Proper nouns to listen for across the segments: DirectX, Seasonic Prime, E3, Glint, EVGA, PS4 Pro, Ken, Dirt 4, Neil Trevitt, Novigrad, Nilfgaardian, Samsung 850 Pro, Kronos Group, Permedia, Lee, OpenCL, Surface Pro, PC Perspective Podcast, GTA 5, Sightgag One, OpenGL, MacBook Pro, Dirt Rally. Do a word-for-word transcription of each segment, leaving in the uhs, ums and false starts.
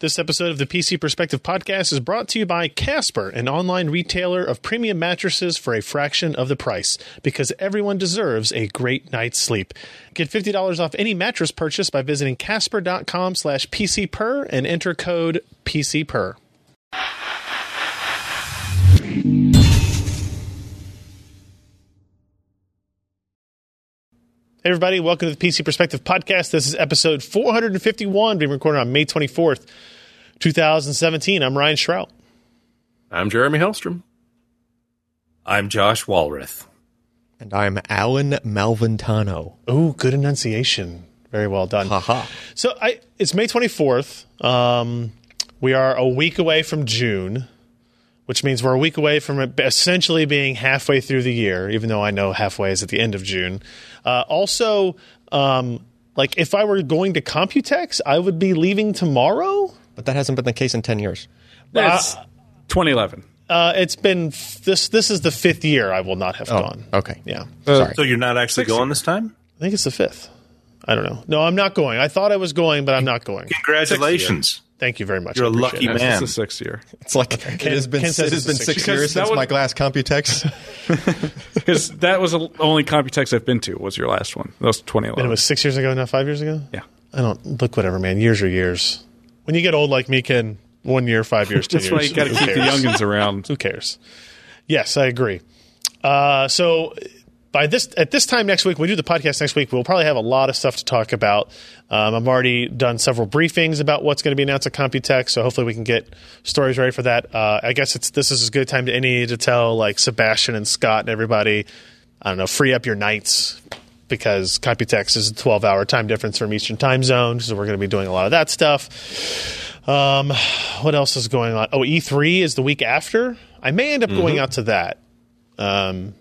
This episode of the P C Perspective Podcast is brought to you by Casper, an online retailer of premium mattresses for a fraction of the price, because everyone deserves a great night's sleep. Get fifty dollars off any mattress purchase by visiting casper.com slash PCPer and enter code PCPer. Hey everybody, welcome to the P C Perspective Podcast. This is episode four fifty-one, being recorded on May twenty-fourth, twenty seventeen. I'm Ryan Schrout. I'm Jeremy Hellstrom. I'm Josh Walrath. And I'm Alan Malventano. Oh, good enunciation. Very well done. Haha. So I, it's May twenty-fourth. Um, we are a week away from June, which means we're a week away from essentially being halfway through the year, even though I know halfway is at the end of June. Uh, also, um, like if I were going to Computex, I would be leaving tomorrow. But that hasn't been the case in ten years. That's uh, twenty eleven. Uh, it's been f- this. This is the fifth year I will not have oh, gone. Okay, yeah. Uh, Sorry. So you're not actually Six going years. This time? I think it's the fifth. I don't know. No, I'm not going. I thought I was going, but I'm not going. Congratulations. Thank you very much. You're a lucky it. man. It's the sixth year. It's like okay. Ken, it has been, says it's been six, six years since would, my last Computex. Because that was the only Computex I've been to was your last one. That was twenty eleven. And it was six years ago, not five years ago? Yeah. I don't look whatever, man. Years are years. When you get old like me, Ken, one year, five years, two That's years. That's why you got to keep cares? the youngins around. Who cares? Yes, I agree. Uh, so... By this at this time next week, we do the podcast next week. We'll probably have a lot of stuff to talk about. Um, I've already done several briefings about what's going to be announced at Computex, so hopefully we can get stories ready for that. Uh, I guess it's this is as good a time to any to tell like Sebastian and Scott and everybody, I don't know, free up your nights because Computex is a twelve-hour time difference from Eastern time zone, so we're going to be doing a lot of that stuff. Um, what else is going on? Oh, E three is the week after. I may end up mm-hmm. going out to that. Um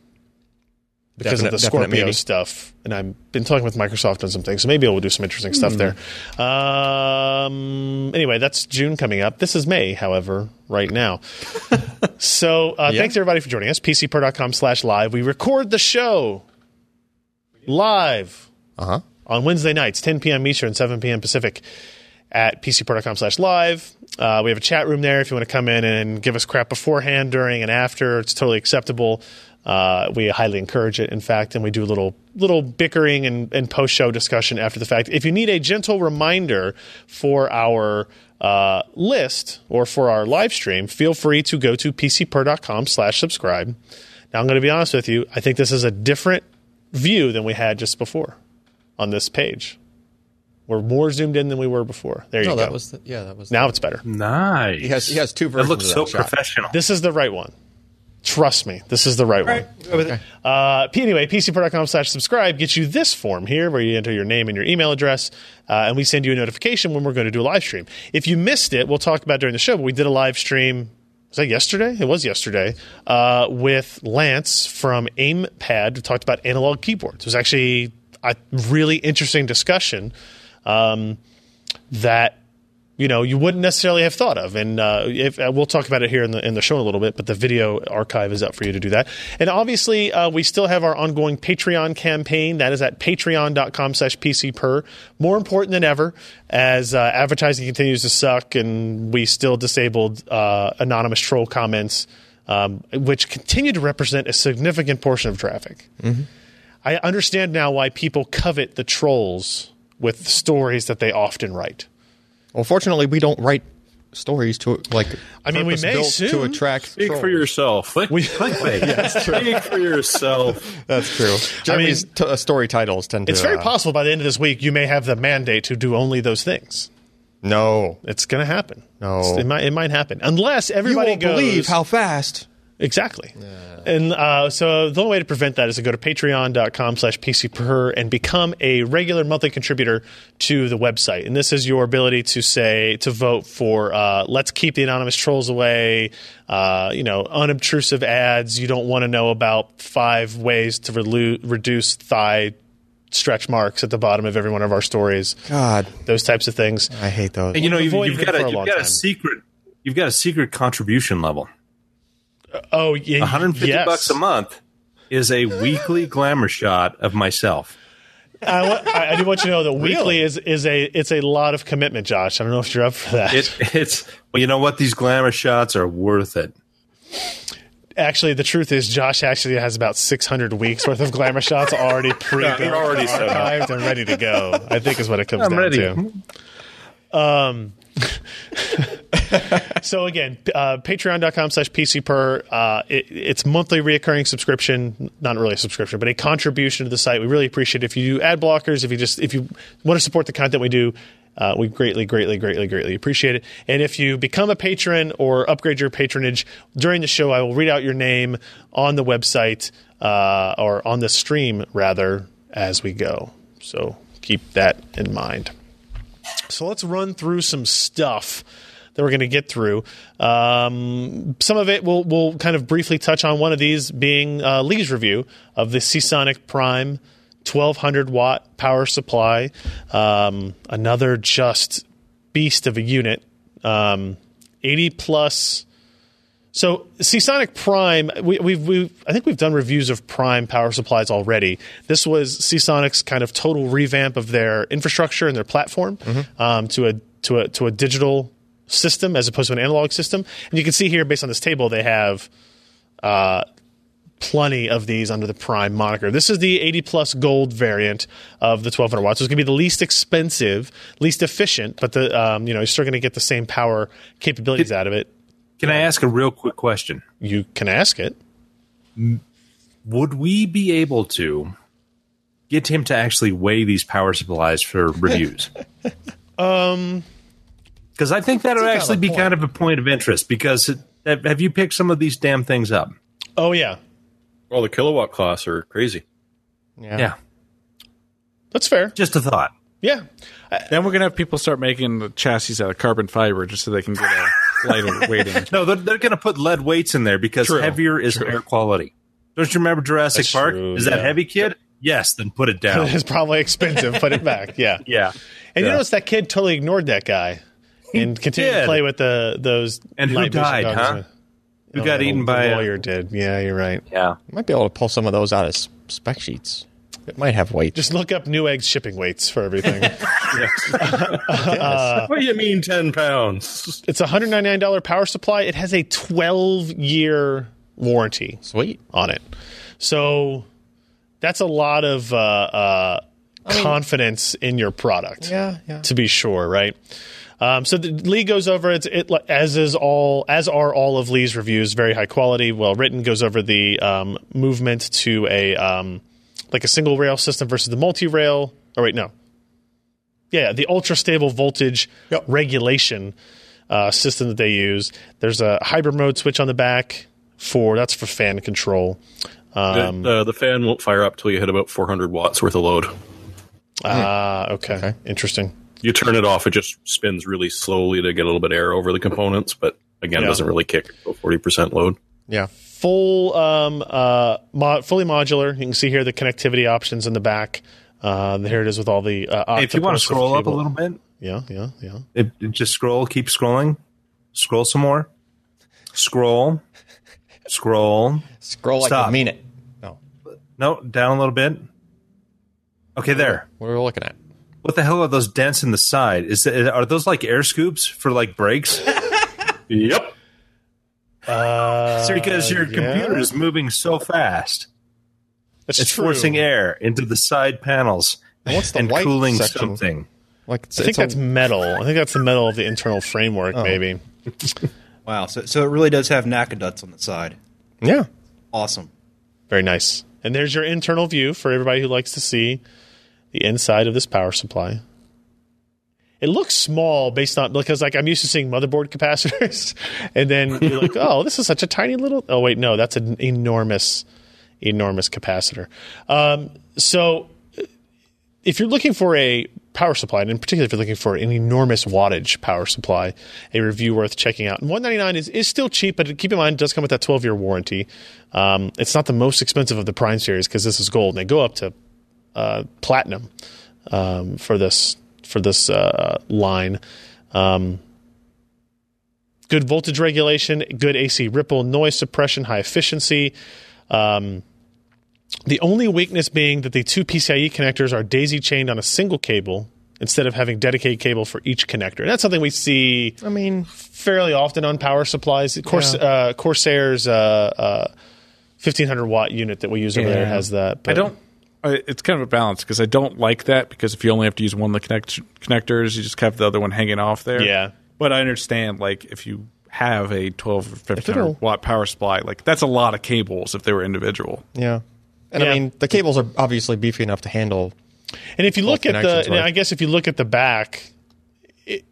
Because definite, of the Scorpio meeting. stuff, and I've been talking with Microsoft on some things, so maybe we'll do some interesting mm. stuff there. Um, anyway, that's June coming up. This is May, however, right now. so uh, yeah. Thanks, everybody, for joining us. PCPer.com slash live. We record the show live uh-huh. on Wednesday nights, ten p.m. Eastern, seven p.m. Pacific at PCPer.com slash live. Uh, we have a chat room there if you want to come in and give us crap beforehand, during, and after. It's totally acceptable. Uh, we highly encourage it, in fact, and we do a little little bickering and, and post-show discussion after the fact. If you need a gentle reminder for our uh, list or for our live stream, feel free to go to pcper.com slash subscribe. Now, I'm going to be honest with you. I think this is a different view than we had just before on this page. We're more zoomed in than we were before. There you no, go. That was the, yeah, that was now the, it's better. Nice. He has, he has two versions. It looks so professional. Shot. This is the right one. Trust me, this is the right, right. one. Okay. Uh, anyway, pcper.com slash subscribe gets you this form here where you enter your name and your email address, uh, and we send you a notification when we're going to do a live stream. If you missed it, we'll talk about it during the show, but we did a live stream, was that yesterday? It was yesterday, uh, with Lance from Aimpad, who talked about analog keyboards. It was actually a really interesting discussion um, that... you know, you wouldn't necessarily have thought of. And uh, if, uh, we'll talk about it here in the in the show in a little bit, but the video archive is up for you to do that. And obviously, uh, we still have our ongoing Patreon campaign. That is at patreon.com slash PCPer. More important than ever, as uh, advertising continues to suck and we still disabled uh, anonymous troll comments, um, which continue to represent a significant portion of traffic. Mm-hmm. I understand now why people covet the trolls with stories that they often write. Well, fortunately, we don't write stories to like. I mean, we may soon to attract. Speak trolls. for yourself. We, yeah, that's true. Speak for yourself. That's true. Jeremy's I mean, t- uh, story titles tend to. It's very uh, possible by the end of this week you may have the mandate to do only those things. No, it's going to happen. No, it's, it might. It might happen unless everybody you won't goes. Believe how fast. Exactly. Yeah. And uh, so the only way to prevent that is to go to patreon.com slash PCPer and become a regular monthly contributor to the website. And this is your ability to say, to vote for uh, let's keep the anonymous trolls away, uh, you know, unobtrusive ads. You don't want to know about five ways to re- reduce thigh stretch marks at the bottom of every one of our stories. God. Those types of things. I hate those. And you know, you've, you've got, a, a, you've got a secret. You've got a secret contribution level. Oh, yeah. one hundred fifty yes. bucks a month is a weekly glamour shot of myself. I, I do want you to know that really? weekly is, is a it's a lot of commitment, Josh. I don't know if you're up for that. It, it's well, you know what? These glamour shots are worth it. Actually, the truth is, Josh actually has about six hundred weeks worth of glamour shots already pre-built, yeah, already archived, and ready to go. I think is what it comes I'm down ready. to. Um. So again, uh, patreon dot com slash P C per. Uh, it, it's monthly reoccurring subscription, not really a subscription, but a contribution to the site. We really appreciate it. If you do ad blockers, if you just if you want to support the content we do, uh, we greatly, greatly, greatly, greatly appreciate it. And if you become a patron or upgrade your patronage during the show, I will read out your name on the website uh, or on the stream rather as we go. So keep that in mind. So let's run through some stuff that we're going to get through. Um, some of it we'll, we'll kind of briefly touch on, one of these being uh, Lee's review of the Seasonic Prime twelve hundred watt power supply. Um, another just beast of a unit. Um, eighty plus. So Seasonic Prime, we, we've, we've, I think we've done reviews of Prime power supplies already. This was Seasonic's kind of total revamp of their infrastructure and their platform mm-hmm. um, to a to a to a digital system as opposed to an analog system. And you can see here, based on this table, they have uh, plenty of these under the Prime moniker. This is the eighty plus gold variant of the twelve hundred watts. So it's going to be the least expensive, least efficient, but the um, you know you're still going to get the same power capabilities it- out of it. Can I ask a real quick question? You can ask it. Would we be able to get him to actually weigh these power supplies for reviews? um, because I think that would actually be kind of a point of interest. Because it, have you picked some of these damn things up? Oh yeah. Well, the kilowatt costs are crazy. Yeah. Yeah. That's fair. Just a thought. Yeah. Then we're gonna have people start making the chassis out of carbon fiber just so they can get a. Lighter weighting. No, they're, they're going to put lead weights in there because true, heavier is true. air quality. Don't you remember Jurassic That's Park? True, is that yeah. heavy, kid? Yes, then put it down. It's probably expensive. Put it back. Yeah, yeah. And yeah. you notice that kid totally ignored that guy and continued did. to play with the those. And who died? Huh? Who oh, got eaten by a lawyer? Did yeah, you're right. Yeah, might be able to pull some of those out as spec sheets. It might have weight. Just look up Newegg shipping weights for everything. uh, uh, what do you mean ten pounds? It's a one hundred ninety-nine dollars power supply. It has a twelve-year warranty Sweet. on it. So that's a lot of uh, uh, confidence mean, in your product, yeah, yeah. to be sure, right? Um, so the, Lee goes over it, it as is all as are all of Lee's reviews, very high quality, well written, goes over the um, movement to a um, – like a single rail system versus the multi-rail. Oh, wait, no. Yeah, the ultra-stable voltage yep. regulation uh, system that they use. There's a hybrid mode switch on the back for that's for fan control. Um, the, uh, the fan won't fire up till you hit about four hundred watts worth of load. Ah, uh, okay. okay. Interesting. You turn it off, it just spins really slowly to get a little bit of air over the components, but again, yeah. it doesn't really kick until forty percent load. Yeah. Full, um, uh, mod- fully modular. You can see here the connectivity options in the back. Uh, here it is with all the. Uh, hey, if you want to scroll up a little bit, yeah, yeah, yeah. It, it just scroll, keep scrolling, scroll some more, scroll, scroll, scroll. Stop. Like you mean it. No, no, down a little bit. Okay, there. What are we looking at? What the hell are those dents in the side? Is that, are those like air scoops for like brakes? Yep. Uh, so because your yeah. computer is moving so fast, That's it's true. forcing air into the side panels and, what's the and white cooling section? something. Like it's, I think that's a, metal. I think that's the metal of the internal framework, oh. maybe. Wow. So, so it really does have N A C A ducts on the side. Yeah. Awesome. Very nice. And there's your internal view for everybody who likes to see the inside of this power supply. It looks small based on because like I'm used to seeing motherboard capacitors, and then you're like, oh, this is such a tiny little. Oh wait, no, that's an enormous, enormous capacitor. Um, so, if you're looking for a power supply, and in particular if you're looking for an enormous wattage power supply, a review worth checking out. And one ninety-nine is is still cheap, but keep in mind it does come with that twelve year warranty. Um, it's not the most expensive of the Prime series because this is gold, and they go up to uh, platinum um, for this. for this uh, line. Um, good voltage regulation, good A C ripple, noise suppression, high efficiency. Um, The only weakness being that the two PCIe connectors are daisy-chained on a single cable instead of having dedicated cable for each connector. And that's something we see I mean, fairly often on power supplies. Corsa- yeah. uh, Corsair's uh, uh, fifteen hundred watt unit that we use over yeah. there has that. But I don't. It's kind of a balance because I don't like that because if you only have to use one of the connect- connectors, you just have the other one hanging off there. Yeah. But I understand, like, if you have a twelve or fifteen hundred watt power supply, like, that's a lot of cables if they were individual. Yeah. And, yeah. I mean, the cables are obviously beefy enough to handle. And if you look at the, right? I guess if you look at the back, it,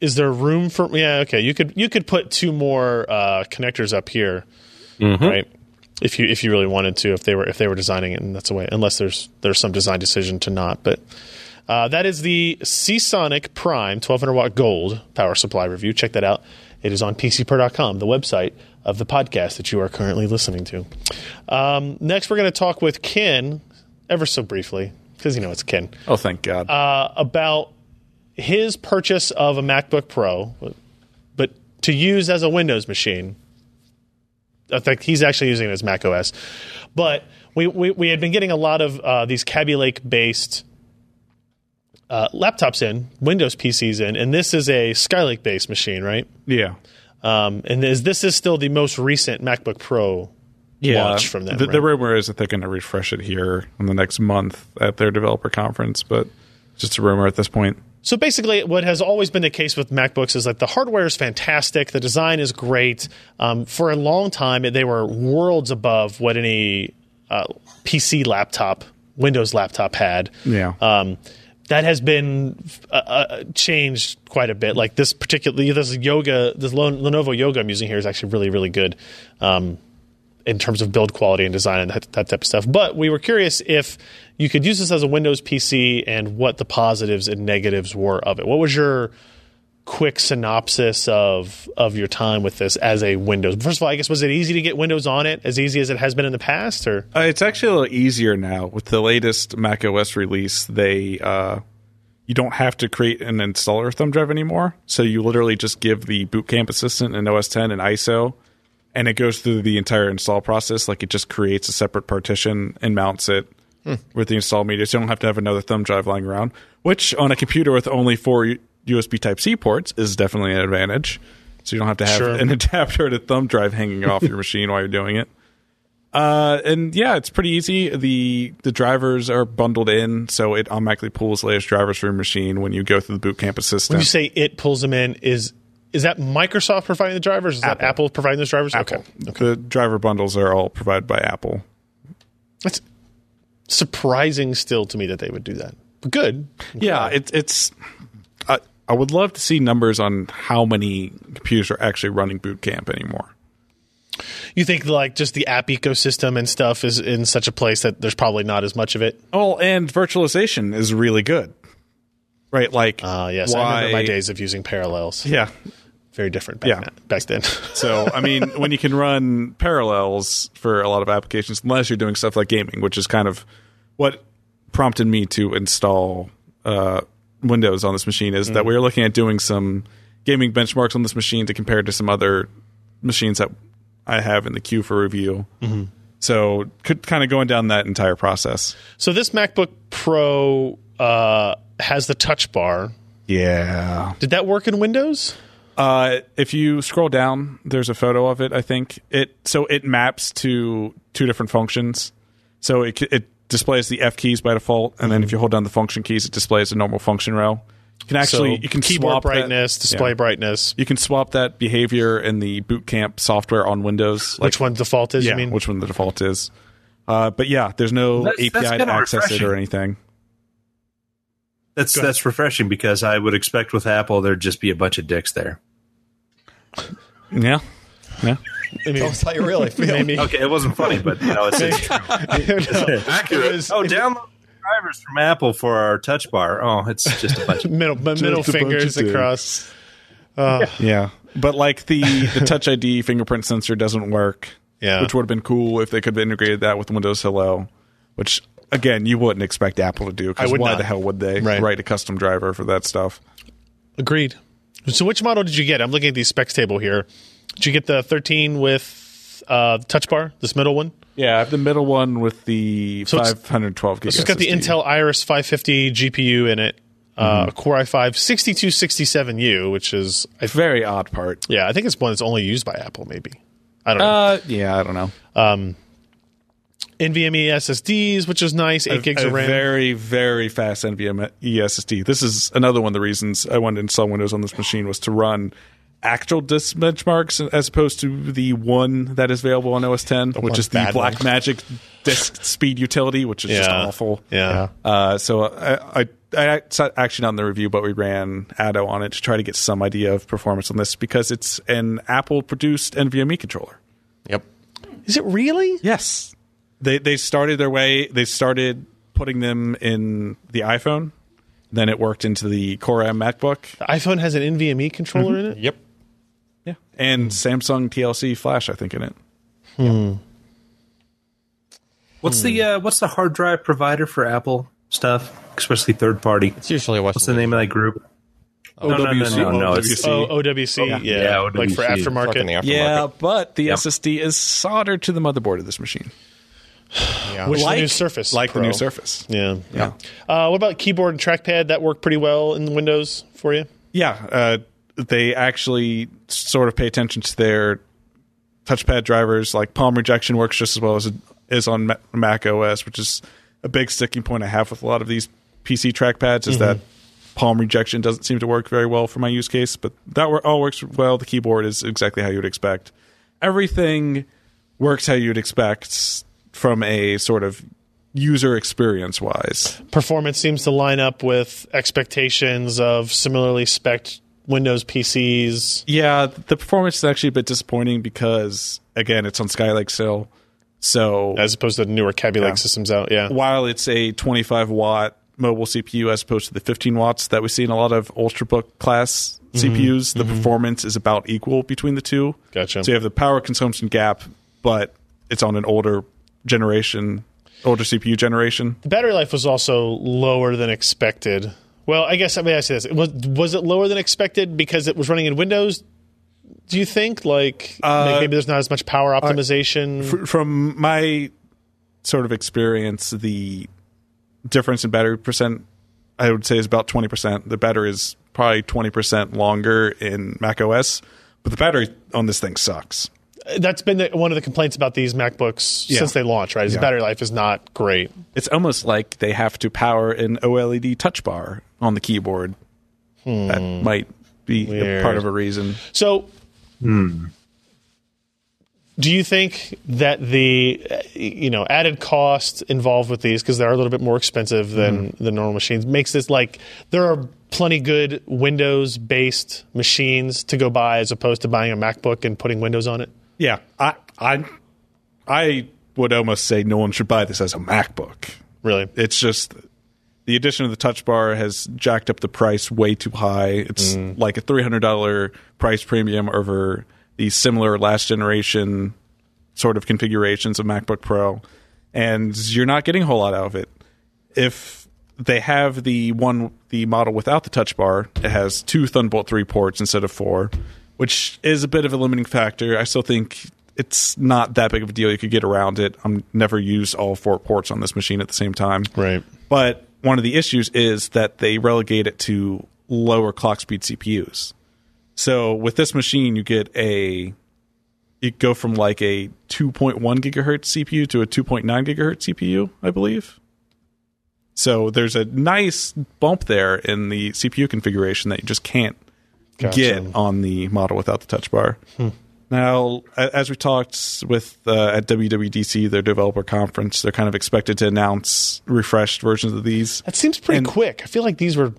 is there room for? Yeah, okay. You could you could put two more uh, connectors up here, mm-hmm. right? If you if you really wanted to, if they were if they were designing it, and that's a way. Unless there's there's some design decision to not, but uh, that is the Seasonic Prime twelve hundred watt gold power supply review. Check that out. It is on P C per dot com, the website of the podcast that you are currently listening to. Um, next, we're going to talk with Ken. Ever so briefly, because you know it's Ken. Oh, thank God. Uh, about his purchase of a MacBook Pro, but to use as a Windows machine. I think he's actually using it as Mac O S. But we, we, we had been getting a lot of uh, these Skylake-based uh, laptops in, Windows P Cs in, and this is a Skylake-based machine, right? Yeah. Um, and this, this is still the most recent MacBook Pro Yeah, launch from them, the, right? The rumor is that they're going to refresh it here in the next month at their developer conference, but it's just a rumor at this point. So basically, what has always been the case with MacBooks is that the hardware is fantastic, the design is great. Um, for a long time, they were worlds above what any uh, P C laptop, Windows laptop had. Yeah. Um, that has been uh, uh, changed quite a bit. Like this particularly, this Yoga, this Lenovo Yoga I'm using here is actually really, really good. Um, in terms of build quality and design and that, that type of stuff. But we were curious if you could use this as a Windows P C and what the positives and negatives were of it. What was your quick synopsis of of your time with this as a Windows? First of all, I guess, was it easy to get Windows on it, as easy as it has been in the past? Or uh, it's actually a little easier now. With the latest macOS release, they uh, you don't have to create an installer thumb drive anymore. So you literally just give the Boot Camp Assistant and O S X and I S O, and it goes through the entire install process. Like, it just creates a separate partition and mounts it hmm. with the install media. So you don't have to have another thumb drive lying around, which on a computer with only four U S B Type-C ports is definitely an advantage. So you don't have to have sure. an adapter to thumb drive hanging off your machine while you're doing it. Uh, and, yeah, it's pretty easy. The the drivers are bundled in, so it automatically pulls the latest drivers for your machine when you go through the Boot Camp Assistant. When you say it pulls them in, is... Is that Microsoft providing the drivers? Is Apple. that Apple providing those drivers? Apple. Okay. okay. The driver bundles are all provided by Apple. That's surprising still to me that they would do that. But good. Okay. Yeah, it, it's. I, I would love to see numbers on how many computers are actually running Boot Camp anymore. You think like just the app ecosystem and stuff is in such a place that there's probably not as much of it? Oh, and virtualization is really good. Right, like uh, yes, why, I remember my days of using Parallels. Yeah. Very different back, yeah. now, back then. So, I mean, when you can run Parallels for a lot of applications, unless you're doing stuff like gaming, which is kind of what prompted me to install uh, Windows on this machine, is mm-hmm. that we were looking at doing some gaming benchmarks on this machine to compare to some other machines that I have in the queue for review. Mm-hmm. So, could, kind of going down that entire process. So, this MacBook Pro uh, has the touch bar. Yeah. Did that work in Windows? Uh, if you scroll down, there's a photo of it, I think. It so it maps to two different functions. So it it displays the F keys by default, and mm-hmm. then if you hold down the function keys, it displays a normal function row. You can actually so you can swap brightness, that, display yeah. brightness. You can swap that behavior in the Boot Camp software on Windows. Like, which one the default is? Yeah, you mean which one the default is? Uh, but yeah, there's no that's, A P I that's to access refreshing. It or anything. That's that's refreshing because I would expect with Apple there'd just be a bunch of dicks there. Yeah, yeah. I mean, that's how you really feel. Maybe. Okay, it wasn't funny, but you know, it's, it's true. It's accurate. It was, oh, download drivers from Apple for our touch bar. Oh, it's just a bunch of middle, middle fingers across. Uh, yeah. yeah, but like the the Touch I D fingerprint sensor doesn't work. Yeah, which would have been cool if they could have integrated that with Windows Hello, which. Again, you wouldn't expect Apple to do because why not. The hell would they right. write a custom driver for that stuff? Agreed. So which model did you get? I'm looking at the specs table here. Did you get the thirteen with uh, touch bar, this middle one? Yeah, I have the middle one with the so five twelve gig. So it's got S S D. The Intel Iris five fifty G P U in it. Uh, mm-hmm. Core i five sixty-two sixty-seven U, which is a very odd part. Yeah, I think it's one that's only used by Apple, maybe. I don't know. Uh, yeah, I don't know. Um, NVMe S S Ds, which is nice, eight a, gigs a of RAM. Very, very fast NVMe S S D. This is another one of the reasons I wanted to install Windows on this machine was to run actual disk benchmarks as opposed to the one that is available on O S X, which is the Blackmagic disk speed utility, which is yeah. just awful. Yeah. Uh, so I, I, I it's not actually not in the review, but we ran Addo on it to try to get some idea of performance on this because it's an Apple-produced NVMe controller. Yep. Is it really? Yes. They they started their way. They started putting them in the iPhone. Then it worked into the Core M MacBook. The iPhone has an NVMe controller mm-hmm. in it. Yep. Yeah, and mm. Samsung T L C flash, I think, in it. Hmm. Yeah. What's hmm. the uh, what's the hard drive provider for Apple stuff, especially third party? It's usually what's, what's the name of that group? O W C. No, no, no, no, no, it's, oh, O W C. Oh, yeah, yeah, yeah O W C. Like for aftermarket. Like aftermarket. Yeah, but the yep. S S D is soldered to the motherboard of this machine. Yeah. Which like, is the new Surface Like Pro. The new Surface. Yeah. yeah. yeah. Uh, what about keyboard and trackpad? That worked pretty well in Windows for you? Yeah. Uh, they actually sort of pay attention to their touchpad drivers. Like palm rejection works just as well as it is on Mac O S, which is a big sticking point I have with a lot of these P C trackpads is mm-hmm. that palm rejection doesn't seem to work very well for my use case. But that all works well. The keyboard is exactly how you would expect. Everything works how you'd expect from a sort of user experience-wise. Performance seems to line up with expectations of similarly spec'd Windows P Cs. Yeah, the performance is actually a bit disappointing because, again, it's on Skylake still. So, as opposed to the newer Kaby Lake yeah. systems out, yeah. While it's a twenty-five watt mobile C P U as opposed to the fifteen watts that we see in a lot of Ultrabook class mm-hmm. C P Us, the mm-hmm. performance is about equal between the two. Gotcha. So you have the power consumption gap, but it's on an older generation, older C P U generation. The battery life was also lower than expected. Well, I guess I mean I say this. Was, was it lower than expected because it was running in Windows? Do you think like uh, maybe there's not as much power optimization? I, f- from my sort of experience, the difference in battery percent I would say is about twenty percent. The battery is probably twenty percent longer in Mac O S, but the battery on this thing sucks. That's been the, one of the complaints about these MacBooks yeah. since they launched, right? Is yeah. the battery life is not great. It's almost like they have to power an OLED touch bar on the keyboard. Hmm. That might be a part of a reason. So, hmm. do you think that the you know added cost involved with these, because they are a little bit more expensive than hmm. the normal machines, makes this like there are plenty good Windows-based machines to go buy as opposed to buying a MacBook and putting Windows on it? Yeah, I, I I would almost say no one should buy this as a MacBook. Really? It's just the addition of the touch bar has jacked up the price way too high. It's mm. like a three hundred dollars price premium over the similar last generation sort of configurations of MacBook Pro. And you're not getting a whole lot out of it. If they have the one the model without the touch bar, it has two Thunderbolt three ports instead of four. Which is a bit of a limiting factor. I still think it's not that big of a deal. You could get around it. I've never used all four ports on this machine at the same time. Right. But one of the issues is that they relegate it to lower clock speed C P Us. So with this machine, you get a you go from like a two point one gigahertz C P U to a two point nine gigahertz C P U, I believe. So there's a nice bump there in the C P U configuration that you just can't Gotcha. Get on the model without the touch bar. Hmm. Now, as we talked with uh, at W W D C, their developer conference, they're kind of expected to announce refreshed versions of these. That seems pretty and quick. I feel like these were.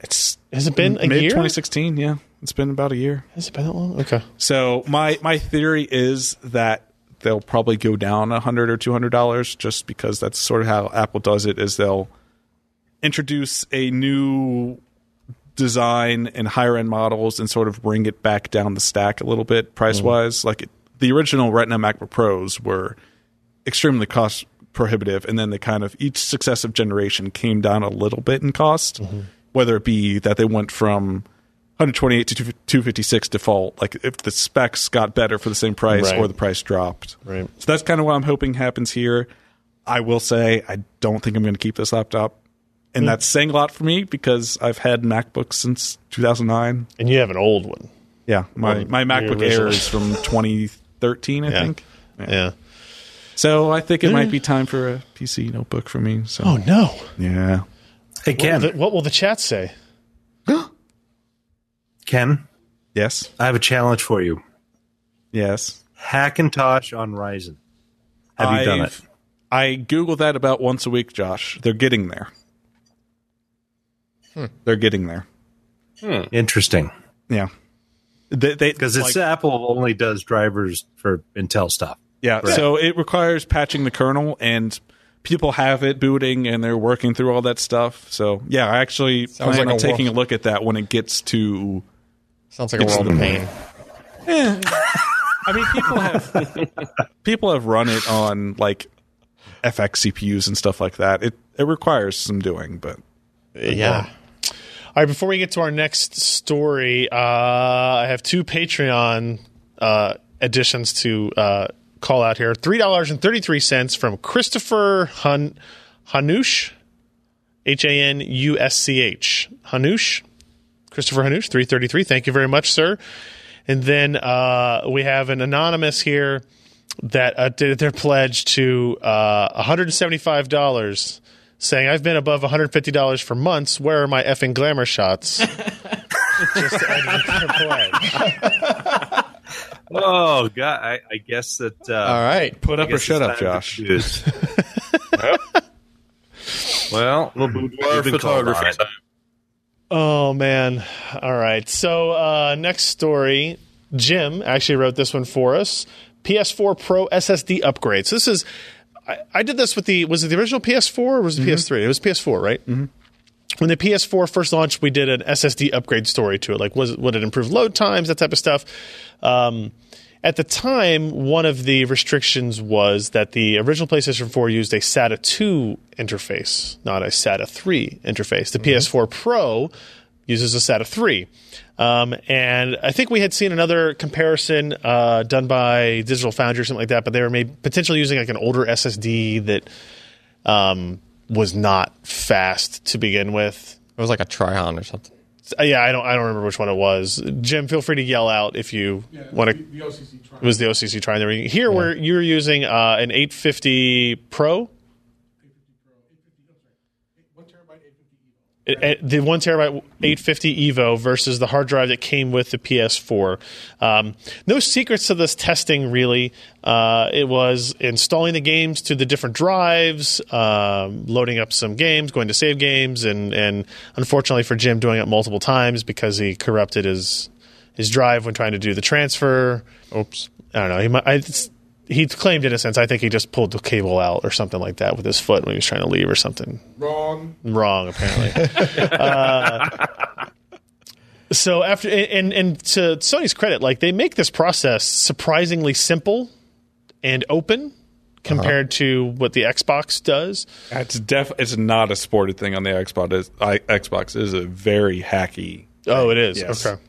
It's has it been a mid year? twenty sixteen, yeah, it's been about a year. Has it been that long? Okay. So my my theory is that they'll probably go down a hundred or two hundred dollars, just because that's sort of how Apple does it. Is they'll introduce a new design and higher-end models and sort of bring it back down the stack a little bit price-wise. Mm. Like it, the original Retina MacBook Pros were extremely cost-prohibitive, and then they kind of each successive generation came down a little bit in cost, mm-hmm. whether it be that they went from one twenty-eight to two fifty-six default, like if the specs got better for the same price, right, or the price dropped. Right. So that's kind of what I'm hoping happens here. I will say I don't think I'm going to keep this laptop. And mm. that's saying a lot for me because I've had MacBooks since two thousand nine. And you have an old one. Yeah. My, my MacBook Air is from twenty thirteen, I yeah. think. Yeah. yeah. So I think it might be time for a P C notebook for me. So. Oh, no. Yeah. Hey, Ken. What, what will the chat say? Ken? Yes? I have a challenge for you. Yes? Hackintosh on Ryzen. Have I've, you done it? I Google that about once a week, Josh. They're getting there. Hmm. They're getting there. Hmm. Interesting. Yeah. Because it's like, Apple only does drivers for Intel stuff. Yeah, right. So it requires patching the kernel, and people have it booting, and they're working through all that stuff. So, yeah, I actually Sounds plan like on taking world. a look at that when it gets to... Sounds like a world of pain. Yeah. I mean, people have people have run it on, like, F X C P Us and stuff like that. It it requires some doing, but... but yeah. Well. All right, before we get to our next story, uh, I have two Patreon uh, additions to... Uh, call out here. three dollars and thirty-three cents from Christopher Hun- Hanush, H A N U S C H. Hanush, Christopher Hanush, three thirty-three. Thank you very much, sir. And then uh, we have an anonymous here that uh, did their pledge to uh, one hundred seventy-five dollars, saying, I've been above one hundred fifty dollars for months. Where are my effing glamour shots? Just adding their pledge. Oh God! I, I guess that. Uh, All right, put up or shut up, Josh. Well, well, well, boudoir photography. Oh man! All right. So uh, next story, Jim actually wrote this one for us. P S four Pro S S D upgrade. So this is, I, I did this with the was it the original P S four or was it mm-hmm. P S three? It was P S four, right? Mm-hmm. When the P S four first launched, we did an S S D upgrade story to it. Like, was, would it improve load times, that type of stuff? Um, at the time, one of the restrictions was that the original PlayStation four used a SATA two interface, not a SATA three interface. The mm-hmm. P S four Pro uses a SATA three. Um, and I think we had seen another comparison uh, done by Digital Foundry or something like that, but they were maybe potentially using like an older S S D that... Um, was not fast to begin with. It was like a Tryon or something. Yeah, I don't I don't remember which one it was. Jim, feel free to yell out if you yeah, want to. The O C C Tryon. It was the O C C Tryon. Here, yeah. where you're using uh, an eight fifty Pro. The one terabyte eight fifty Evo versus the hard drive that came with the P S four. Um, no secrets to this testing, really. Uh, it was installing the games to the different drives, um, loading up some games, going to save games, and, and unfortunately for Jim, doing it multiple times because he corrupted his his drive when trying to do the transfer. Oops. I don't know. He might, I, he claimed innocence. I think he just pulled the cable out or something like that with his foot when he was trying to leave or something. Wrong. Wrong, apparently. uh, so after and and to Sony's credit, like they make this process surprisingly simple and open compared uh-huh. to what the Xbox does. It's def. It's not a sported thing on the Xbox. It's, I, Xbox it is a very hacky. Oh, it is. Yes. Okay.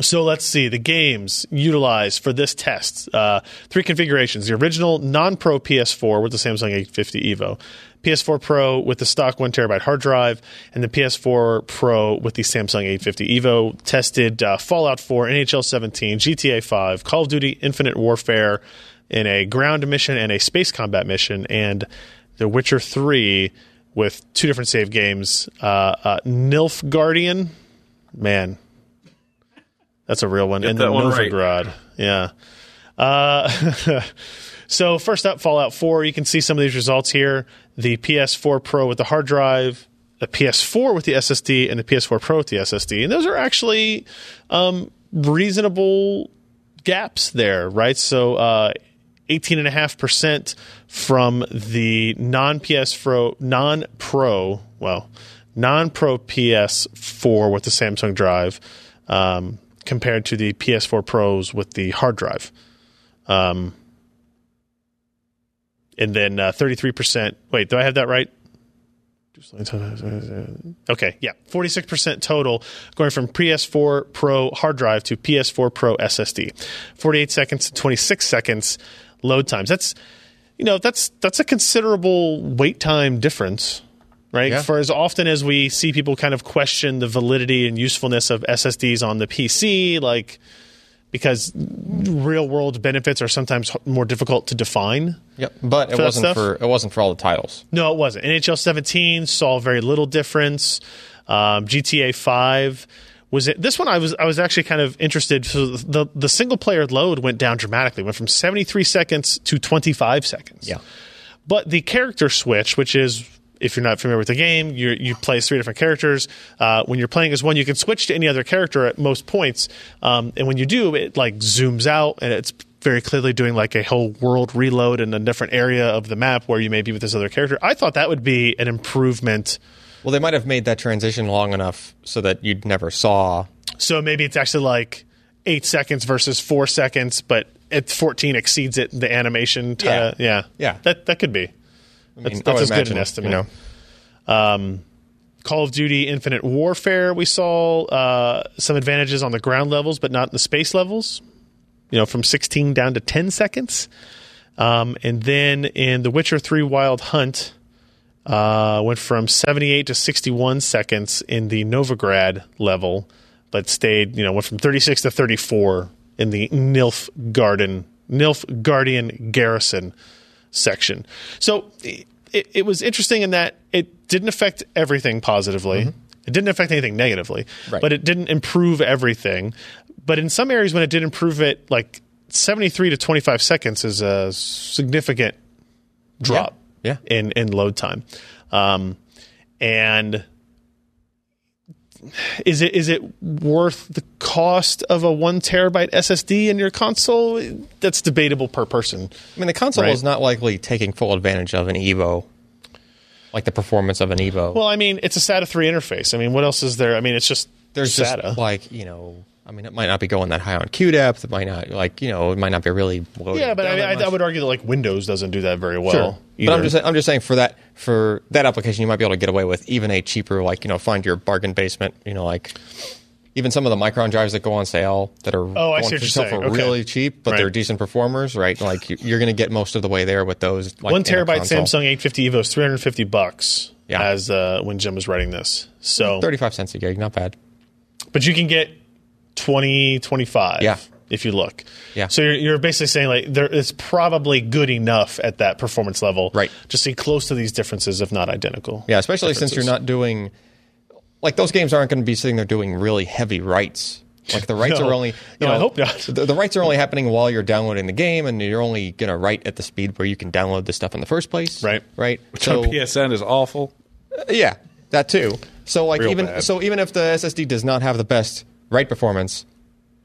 So let's see. The games utilized for this test. Uh, three configurations. The original non-Pro P S four with the Samsung eight fifty Evo, P S four Pro with the stock one terabyte hard drive, and the P S four Pro with the Samsung eight fifty Evo. Tested uh, Fallout four, N H L seventeen, G T A five, Call of Duty: Infinite Warfare in a ground mission and a space combat mission, and The Witcher three with two different save games. Uh, uh, Nilfgaardian. Man. That's a real one. Get and then Novigrad. Right. Yeah. Uh, so first up, Fallout four. You can see some of these results here. The P S four Pro with the hard drive, the P S four with the S S D, and the P S four Pro with the S S D. And those are actually um, reasonable gaps there, right? So uh, eighteen point five percent from the non-P S four, non-Pro, well, non-Pro P S four with the Samsung drive. Um, compared to the P S four Pros with the hard drive. Um, and then uh, thirty-three percent. Wait, do I have that right? Okay, yeah, forty-six percent total, going from P S four Pro hard drive to P S four Pro S S D. forty-eight seconds to twenty-six seconds load times. That's, you know, that's that's a considerable wait time difference, right? Yeah. For as often as we see people kind of question the validity and usefulness of S S Ds on the P C, like, because real-world benefits are sometimes more difficult to define. Yep, but it wasn't stuff. for it wasn't for all the titles. No, it wasn't. N H L seventeen saw very little difference. Um, G T A five was it? This one I was I was actually kind of interested. So the the single-player load went down dramatically. It went from seventy-three seconds to twenty-five seconds. Yeah, but the character switch, which is, if you're not familiar with the game, you you play three different characters. Uh, when you're playing as one, you can switch to any other character at most points. Um, and when you do, it like zooms out, and it's very clearly doing like a whole world reload in a different area of the map where you may be with this other character. I thought that would be an improvement. Well, they might have made that transition long enough so that you'd never saw. So maybe it's actually like eight seconds versus four seconds, but at fourteen exceeds it, the animation. T- yeah. yeah. Yeah. That that could be. I mean, that's that's as good an estimate. You know. um, Call of Duty: Infinite Warfare, we saw uh, some advantages on the ground levels, but not in the space levels. You know, from sixteen down to ten seconds. Um, and then in The Witcher three: Wild Hunt, uh, went from seventy-eight to sixty-one seconds in the Novigrad level, but stayed. You know, went from thirty-six to thirty-four in the Nilfgaardian Nilfgaardian garrison section. So it, it was interesting in that it didn't affect everything positively. Mm-hmm. It didn't affect anything negatively, right. But it didn't improve everything. But in some areas when it did improve it, like seventy-three to twenty-five seconds is a significant drop yeah. Yeah. in in load time. Um, and is it is it worth the cost of a one terabyte S S D in your console? That's debatable per person. I mean, the console right? is not likely taking full advantage of an Evo, like the performance of an Evo. Well, I mean, it's a S A T A three interface. I mean, what else is there? I mean, it's just there's S A T A. Just like, you know, I mean, it might not be going that high on Q depth. It might not, like, you know, it might not be really loaded. Yeah, but I, mean, I, I would argue that like Windows doesn't do that very well. Sure. But I'm just I'm just saying for that for that application, you might be able to get away with even a cheaper, like, you know, find your bargain basement, you know, like even some of the Micron drives that go on sale that are oh, I see what you're saying. Okay. Really cheap, but right. they're decent performers, right? Like you're going to get most of the way there with those. Like, one terabyte Samsung eight fifty Evo is three hundred fifty bucks. Yeah. As uh, when Jim was writing this, so thirty-five cents a gig, not bad. But you can get twenty, twenty-five yeah. if you look. Yeah. So you're, you're basically saying like there, it's probably good enough at that performance level right. to see close to these differences, if not identical. Yeah, especially since you're not doing – like those games aren't going to be sitting there doing really heavy writes. Like the writes no. are only – No, know, I hope not. The, the writes are only happening while you're downloading the game, and you're only going to write at the speed where you can download the stuff in the first place. Right. Right. Which so, on P S N is awful. Uh, yeah, that too. So like Real even bad. So even if the S S D does not have the best – write performance,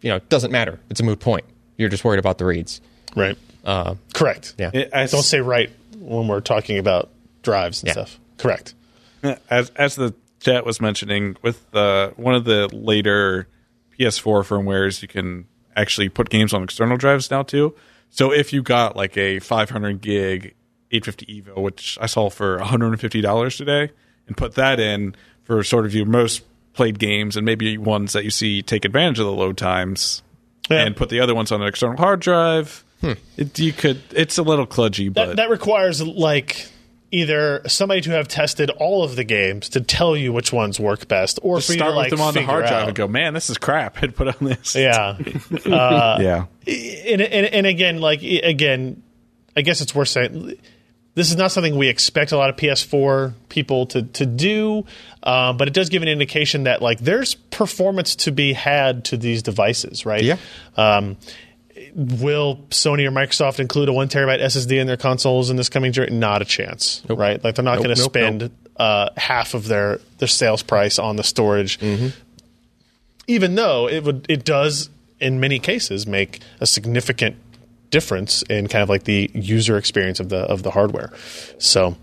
you know, doesn't matter. It's a moot point. You're just worried about the reads. Right. Uh, Correct. Yeah. It, as, Don't say write when we're talking about drives and yeah. stuff. Correct. As as the chat was mentioning, with uh, one of the later P S four firmwares, you can actually put games on external drives now too. So if you got like a five hundred gig eight fifty Evo, which I saw for one hundred fifty dollars today, and put that in for sort of your most played games and maybe ones that you see take advantage of the load times yeah. and put the other ones on an external hard drive. Hmm. It, you could. It's a little kludgy, but that, that requires like either somebody to have tested all of the games to tell you which ones work best, or Just for you start to, like, with them on the hard drive out. And go, "Man, this is crap." And put on this. Yeah, uh, yeah. And, and and again, like again, I guess it's worth saying. This is not something we expect a lot of P S four people to to do, uh, but it does give an indication that like there's performance to be had to these devices, right? Yeah. Um, will Sony or Microsoft include a one terabyte S S D in their consoles in this coming year? Not a chance, nope. right? Like they're not nope, going to nope, spend nope. Uh, half of their their sales price on the storage, mm-hmm. even though it would it does in many cases make a significant difference in kind of like the user experience of the of the hardware. So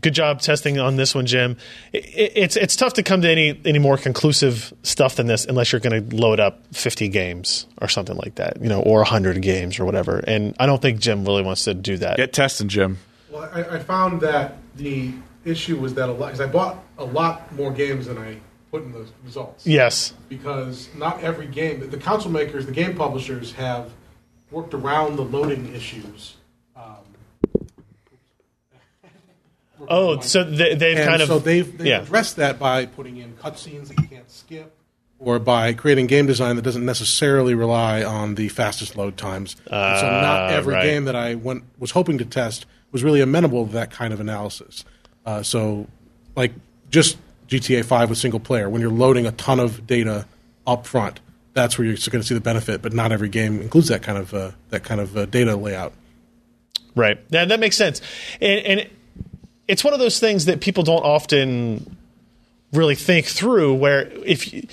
good job testing on this one, Jim. It, it, it's it's tough to come to any any more conclusive stuff than this unless you're going to load up fifty games or something like that, you know, or one hundred games or whatever. And I don't think Jim really wants to do that. Get testing, Jim. Well, I, I found that the issue was that a lot, because I bought a lot more games than I put in the results. Yes. Because not every game, the console makers, the game publishers have worked around the loading issues. Um, oh, so they, they've and kind of. So they've, they've yeah. addressed that by putting in cutscenes that you can't skip, or by creating game design that doesn't necessarily rely on the fastest load times. Uh, so not every right. game that I went was hoping to test was really amenable to that kind of analysis. Uh, so, like, just G T A five with single player, when you're loading a ton of data up front, that's where you're going to see the benefit, but not every game includes that kind of uh, that kind of uh, data layout. Right. Yeah, that makes sense. And, and it's one of those things that people don't often really think through, where if you,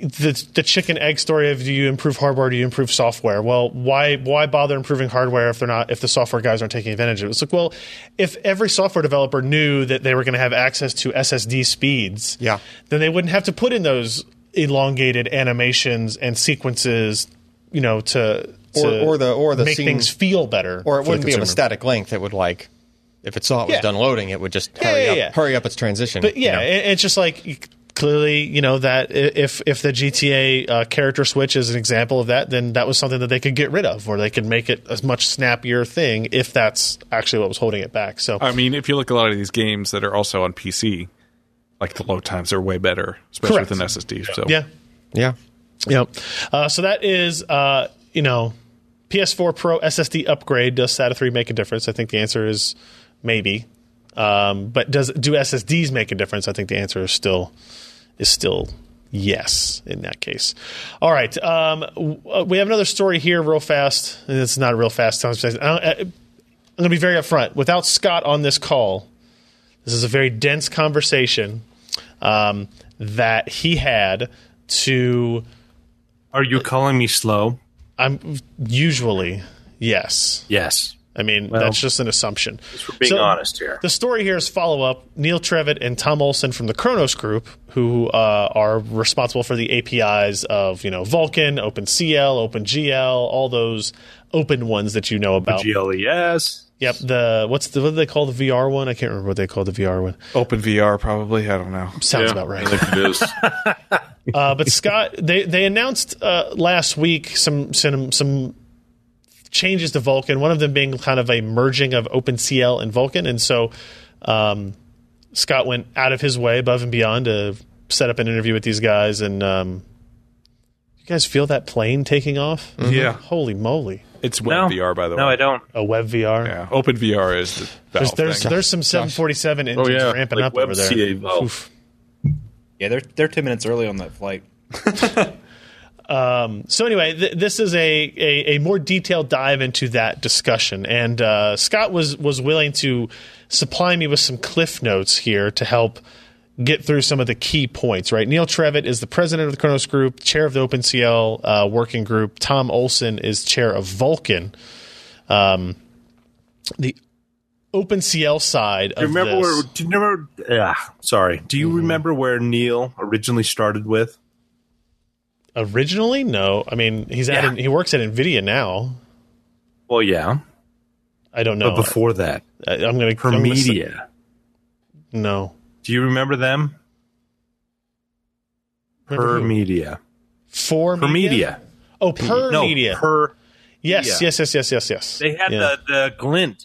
the the chicken egg story of, do you improve hardware, do you improve software? Well, why why bother improving hardware if they're not if the software guys aren't taking advantage of it? It's like, well, if every software developer knew that they were going to have access to S S D speeds, yeah. then they wouldn't have to put in those elongated animations and sequences, you know, to, to or, or the or the make scene, things feel better. Or it wouldn't be of a static length. It would, like, if it saw it was yeah. done loading, it would just hurry yeah, yeah, yeah. up hurry up its transition. But yeah, you know? it, it's just like. You, Clearly, you know, that if if the G T A uh, character switch is an example of that, then that was something that they could get rid of, or they could make it a much snappier thing if that's actually what was holding it back. So, I mean, if you look at a lot of these games that are also on P C, like, the load times are way better, especially Correct. with an S S D. So. Yeah. Yeah. Yeah. Uh, so that is, uh, you know, P S four Pro S S D upgrade. Does S A T A three make a difference? I think the answer is maybe. Um, but does do S S Ds make a difference? I think the answer is still is still yes in that case. All right, um, w- we have another story here, real fast. And it's not real fast. I'm going to be very upfront. Without Scott on this call, this is a very dense conversation um, that he had to. Are you calling me slow? I'm usually yes. Yes. I mean, well, that's just an assumption. Just for being so, honest here. The story here is follow-up. Neil Trevitt and Tom Olson from the Kronos Group, who uh, are responsible for the A P Is of, you know, Vulkan, OpenCL, OpenGL, all those open ones that you know about. G L E S. Yep. The what's the what do they call the V R one? I can't remember what they call the V R one. OpenVR, probably. I don't know. Sounds yeah, about right. I think it is. uh, but Scott, they they announced uh, last week some some some. changes to Vulkan, one of them being kind of a merging of OpenCL and Vulkan. And so um, Scott went out of his way above and beyond to set up an interview with these guys. And um, you guys feel that plane taking off? Mm-hmm. Yeah. Holy moly. It's Web no. V R, by the way. No, I don't. A Web V R? Yeah. Open V R is the Valve There's thing. There's some seven forty-seven engines oh, yeah. ramping like up Web over there. Oof. Yeah, they're, they're ten minutes early on that flight. Um, so anyway, th- this is a, a, a more detailed dive into that discussion, and uh, Scott was was willing to supply me with some cliff notes here to help get through some of the key points. Right, Neil Trevitt is the president of the Kronos Group, chair of the OpenCL uh, working group. Tom Olson is chair of Vulkan. Um, the OpenCL side. Do you of remember this. Where? Do you remember? Yeah, sorry. Do you mm. remember where Neil originally started with? Originally, no. I mean, he's yeah. at he works at NVIDIA now. Well, yeah. I don't know. But before that, I, I'm going to Permedia. No. Do you remember them? Remember Permedia. For Permedia. Oh, Permedia. No, per. Yes, yes, yes, yes, yes, yes. They had yeah. the, the glint,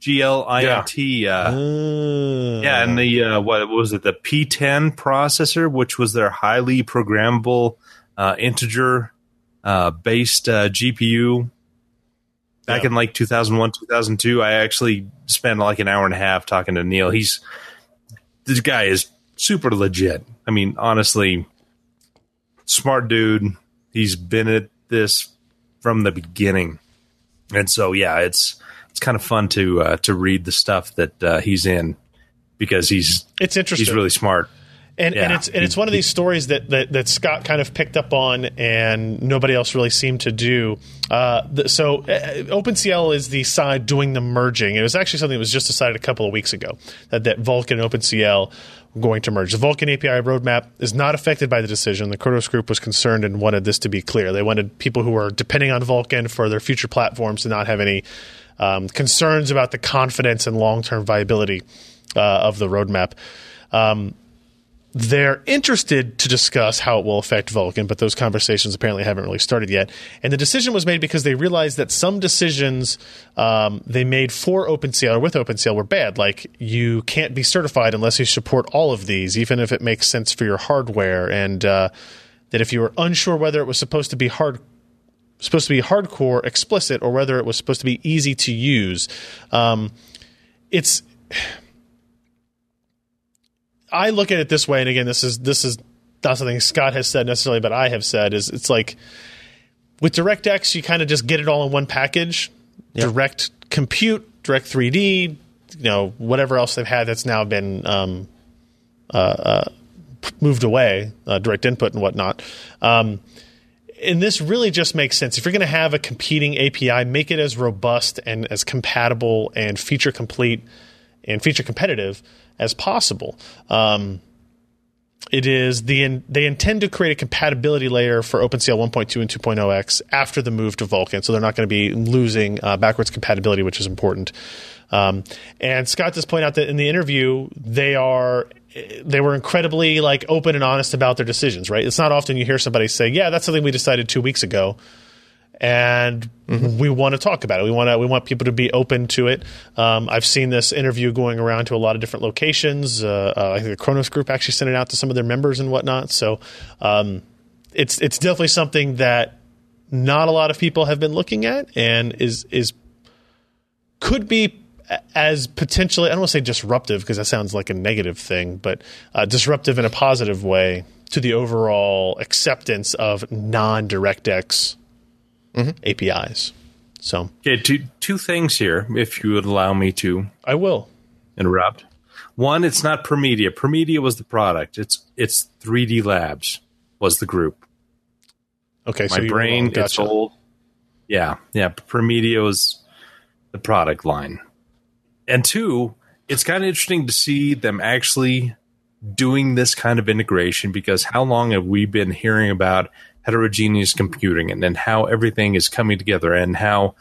G L I N T. Uh, uh. Yeah, and the uh, what was it? The P ten processor, which was their highly programmable. Uh, integer uh, based uh, G P U back yeah. in like two thousand one, two thousand two. I actually spent like an hour and a half talking to Neil. He's this guy is super legit. I mean, honestly, smart dude. He's been at this from the beginning, and so yeah, it's it's kind of fun to uh, to read the stuff that uh, he's in, because he's it's interesting. He's really smart. And, yeah. and it's and it's one of these stories that, that, that Scott kind of picked up on, and nobody else really seemed to do. Uh, the, so uh, OpenCL is the side doing the merging. It was actually something that was just decided a couple of weeks ago, that, that Vulkan and OpenCL were going to merge. The Vulkan A P I roadmap is not affected by the decision. The Kronos Group was concerned and wanted this to be clear. They wanted people who are depending on Vulkan for their future platforms to not have any um, concerns about the confidence and long-term viability uh, of the roadmap. Um, they're interested to discuss how it will affect Vulkan, but those conversations apparently haven't really started yet. And the decision was made because they realized that some decisions um, they made for OpenCL or with OpenCL were bad. Like, you can't be certified unless you support all of these, even if it makes sense for your hardware. And uh, that if you were unsure whether it was supposed to be hard, supposed to be hardcore explicit or whether it was supposed to be easy to use, um, it's... I look at it this way, and again, this is this is not something Scott has said necessarily, but I have said, is it's like with DirectX, you kind of just get it all in one package. Yep. Direct Compute, Direct three D, you know, whatever else they've had that's now been um, uh, uh, moved away, uh, Direct Input and whatnot. Um, and this really just makes sense. If you're going to have a competing A P I, make it as robust and as compatible and feature complete and feature competitive as possible. Um, it is the in, they intend to create a compatibility layer for OpenCL one point two and two point oh x after the move to Vulkan, so they're not going to be losing uh, backwards compatibility, which is important. Um, and Scott does point out that in the interview, they are they were incredibly like open and honest about their decisions. Right? It's not often you hear somebody say, "Yeah, that's something we decided two weeks ago." And mm-hmm. we want to talk about it. We want to, we want people to be open to it. Um, I've seen this interview going around to a lot of different locations. Uh, uh, I think the Kronos Group actually sent it out to some of their members and whatnot. So um, it's it's definitely something that not a lot of people have been looking at, and is is could be as potentially, I don't want to say disruptive because that sounds like a negative thing, but uh, disruptive in a positive way to the overall acceptance of non-DirectX Mm-hmm. A P Is. So, okay, two, two things here, if you would allow me to. I will interrupt. One, it's not Permedia. Permedia was the product. It's it's three D Labs was the group. Okay, my so brain gotcha. Gets old. Yeah, yeah. Permedia was the product line. And two, it's kind of interesting to see them actually doing this kind of integration, because how long have we been hearing about heterogeneous computing and then how everything is coming together and how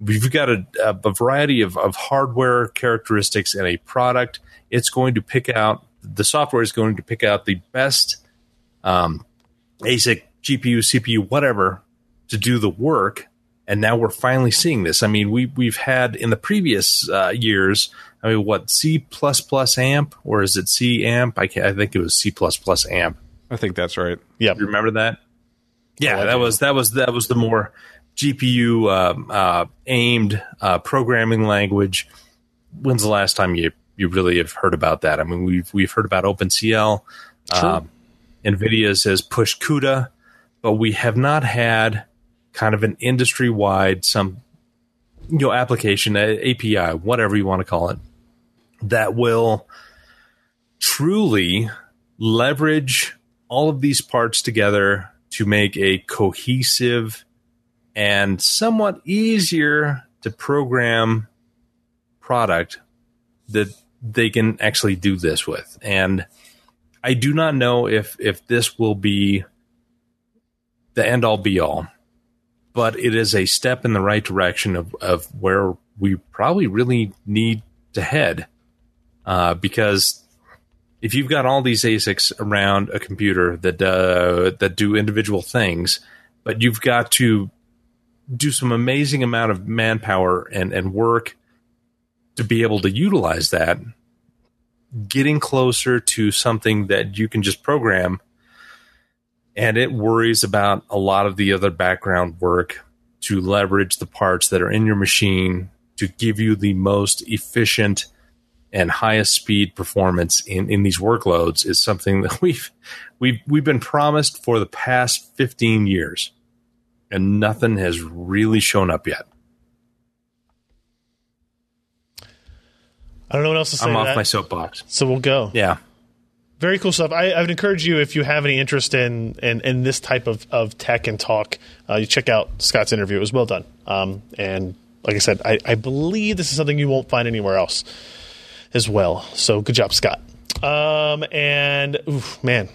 we've got a, a variety of, of hardware characteristics in a product. It's going to pick out, the software is going to pick out the best um, A S I C, G P U, C P U, whatever, to do the work. And now we're finally seeing this. I mean, we, we've had in the previous uh, years, I mean, what, C plus plus A M P? Or is it C A M P? I, can't, I think it was C plus plus A M P. I think that's right. Yeah. You remember that? Yeah, like that it. was that was that was the more G P U um, uh, aimed uh, programming language. When's the last time you, you really have heard about that? I mean, we've we've heard about OpenCL. Um, NVIDIA has pushed CUDA, but we have not had kind of an industry wide some you know application A P I, whatever you want to call it, that will truly leverage all of these parts together to make a cohesive and somewhat easier to program product that they can actually do this with. And I do not know if, if this will be the end all be all, but it is a step in the right direction of, of where we probably really need to head. Uh, because if you've got all these A S I Cs around a computer that uh, that do individual things, but you've got to do some amazing amount of manpower and, and work to be able to utilize that, getting closer to something that you can just program, and it worries about a lot of the other background work to leverage the parts that are in your machine to give you the most efficient and highest speed performance in, in these workloads is something that we've we've we've been promised for the past fifteen years, and nothing has really shown up yet. I don't know what else to say. I'm off that. My soapbox, so we'll go. Yeah, very cool stuff. I, I would encourage you, if you have any interest in in, in this type of, of tech and talk, uh, you check out Scott's interview. It was well done, um, and like I said, I, I believe this is something you won't find anywhere else as well. So good job, Scott. Um, and, oof, man,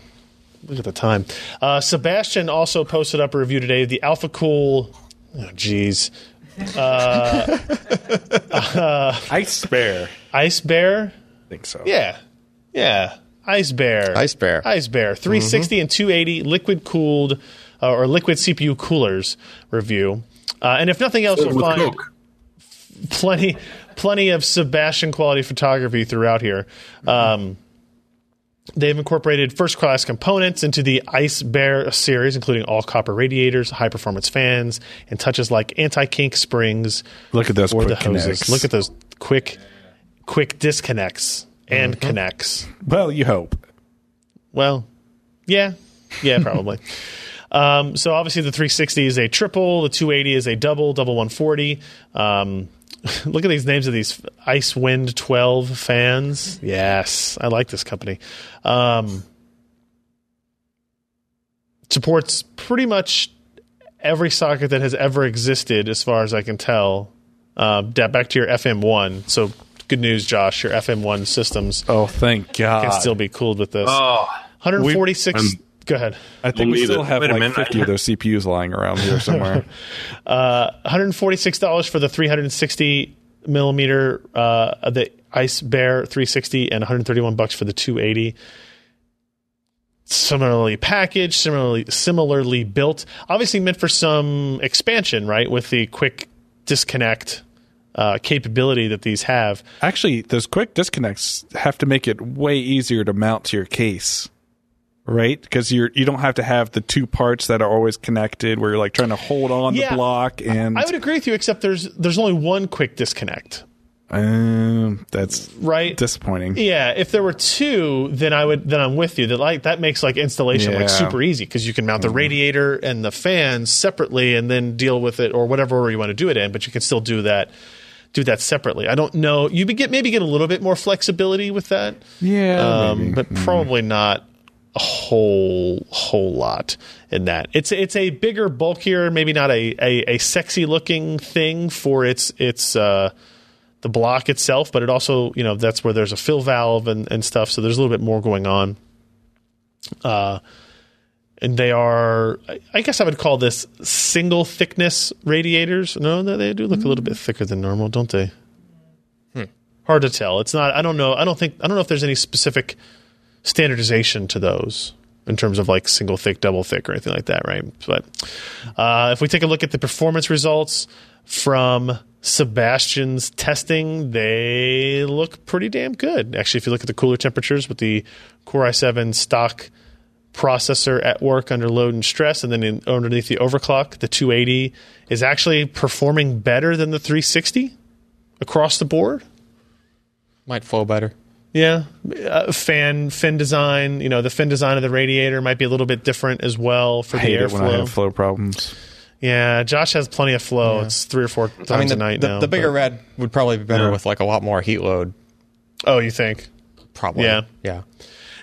look at the time. Uh, Sebastian also posted up a review today of the Alpha Cool. Oh, geez. Uh, uh, Ice Bear. Ice Bear? think so. Yeah. Yeah. Ice Bear. Ice Bear. Ice Bear. three sixty mm-hmm. and two eighty liquid cooled uh, or liquid C P U coolers review. Uh, and if nothing else, we'll find Coke. plenty plenty of Sebastian quality photography throughout here. Um, they've incorporated first-class components into the Ice Bear series, including all-copper radiators, high-performance fans, and touches like anti-kink springs. Look at those quick the hoses. Look at those quick, quick disconnects and mm-hmm. connects. Well, you hope. Well, yeah. Yeah, probably. Um, so obviously the three sixty is a triple, the two eighty is a double, double one forty. Um, look at these names of these Icewind twelve fans. Yes, I like this company. Um, supports pretty much every socket that has ever existed, as far as I can tell. Uh, back to your F M one. So good news, Josh. Your F M one systems. Oh, thank God. Can still be cooled with this. Oh, one forty-six. We, Go ahead. I think we still have like fifty of those C P Us lying around here somewhere. uh, one hundred forty-six dollars for the three sixty millimeter, uh, the Ice Bear three sixty, and one hundred thirty-one dollars for the two eighty. Similarly packaged, similarly similarly built. Obviously meant for some expansion, right? With the quick disconnect uh, capability that these have. Actually, those quick disconnects have to make it way easier to mount to your case. Right, because you you don't have to have the two parts that are always connected, where you're like trying to hold on yeah, the block. And I, I would agree with you, except there's there's only one quick disconnect. Um, that's right. Disappointing. Yeah, if there were two, then I would then I'm with you. That like that makes like installation yeah. like super easy, because you can mount the radiator and the fans separately, and then deal with it or whatever order you want to do it in. But you can still do that. Do that separately. I don't know. You get maybe get a little bit more flexibility with that. Yeah, um, but probably mm. not. A whole whole lot in that. It's it's a bigger, bulkier, maybe not a, a, a sexy looking thing for its its uh, the block itself, but it also, you know, that's where there's a fill valve and, and stuff. So there's a little bit more going on. Uh, and they are, I guess I would call this single thickness radiators. No, they do look a little bit thicker than normal, don't they? Hmm. Hard to tell. It's not. I don't know. I don't think. I don't know if there's any specific standardization to those in terms of like single thick, double thick, or anything like that, right? But uh, if we take a look at the performance results from Sebastian's testing, they look pretty damn good. Actually, if you look at the cooler temperatures with the Core i seven stock processor at work under load and stress, and then in, underneath the overclock, the two eighty is actually performing better than the three sixty across the board. Might flow better. Yeah, uh, fan fin design. You know, the fin design of the radiator might be a little bit different as well for I the hate airflow. It when I have flow problems. Yeah, Josh has plenty of flow. Yeah. It's three or four times I mean, the, a night the, now. The bigger but, rad would probably be better yeah. with like a lot more heat load. Oh, you think? Probably. Yeah. Yeah.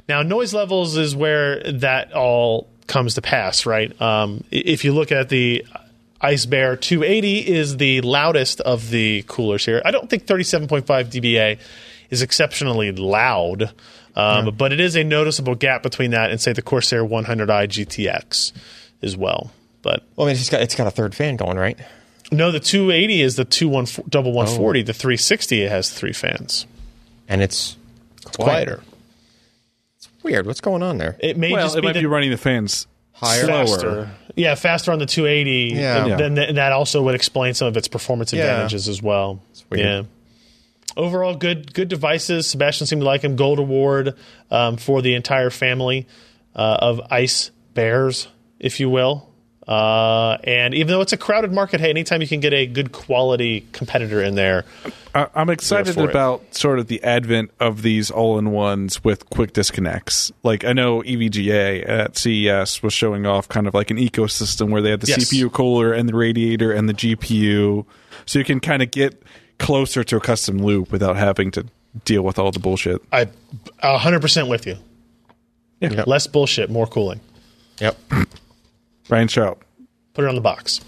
Now, noise levels is where that all comes to pass, right? Um, if you look at the Ice Bear two eighty, is the loudest of the coolers here. I don't think thirty-seven point five dBA is exceptionally loud, um, yeah. but it is a noticeable gap between that and, say, the Corsair one hundred i G T X as well. But well, I mean, it's got it's got a third fan going, right? No, the two eighty is the two one double one forty. Oh. The three sixty has three fans, and it's, it's quieter. quieter. It's weird. What's going on there? It may well, just it be might be running the fans higher, faster. Yeah, faster on the two eighty. Yeah, and, yeah. Then th- and that also would explain some of its performance yeah. advantages as well. It's weird. Yeah. Overall, good good devices. Sebastian seemed to like them. Gold award um, for the entire family uh, of Ice Bears, if you will. Uh, and even though it's a crowded market, hey, anytime you can get a good quality competitor in there. I, I'm excited about it. Sort of the advent of these all-in-ones with quick disconnects. Like, I know E V G A at C E S was showing off kind of like an ecosystem where they had the yes. C P U cooler and the radiator and the G P U. So you can kind of get closer to a custom loop without having to deal with all the bullshit. I one hundred percent with you. Yeah. Yep. Less bullshit, more cooling. Yep. Brian Strout. Put it on the box.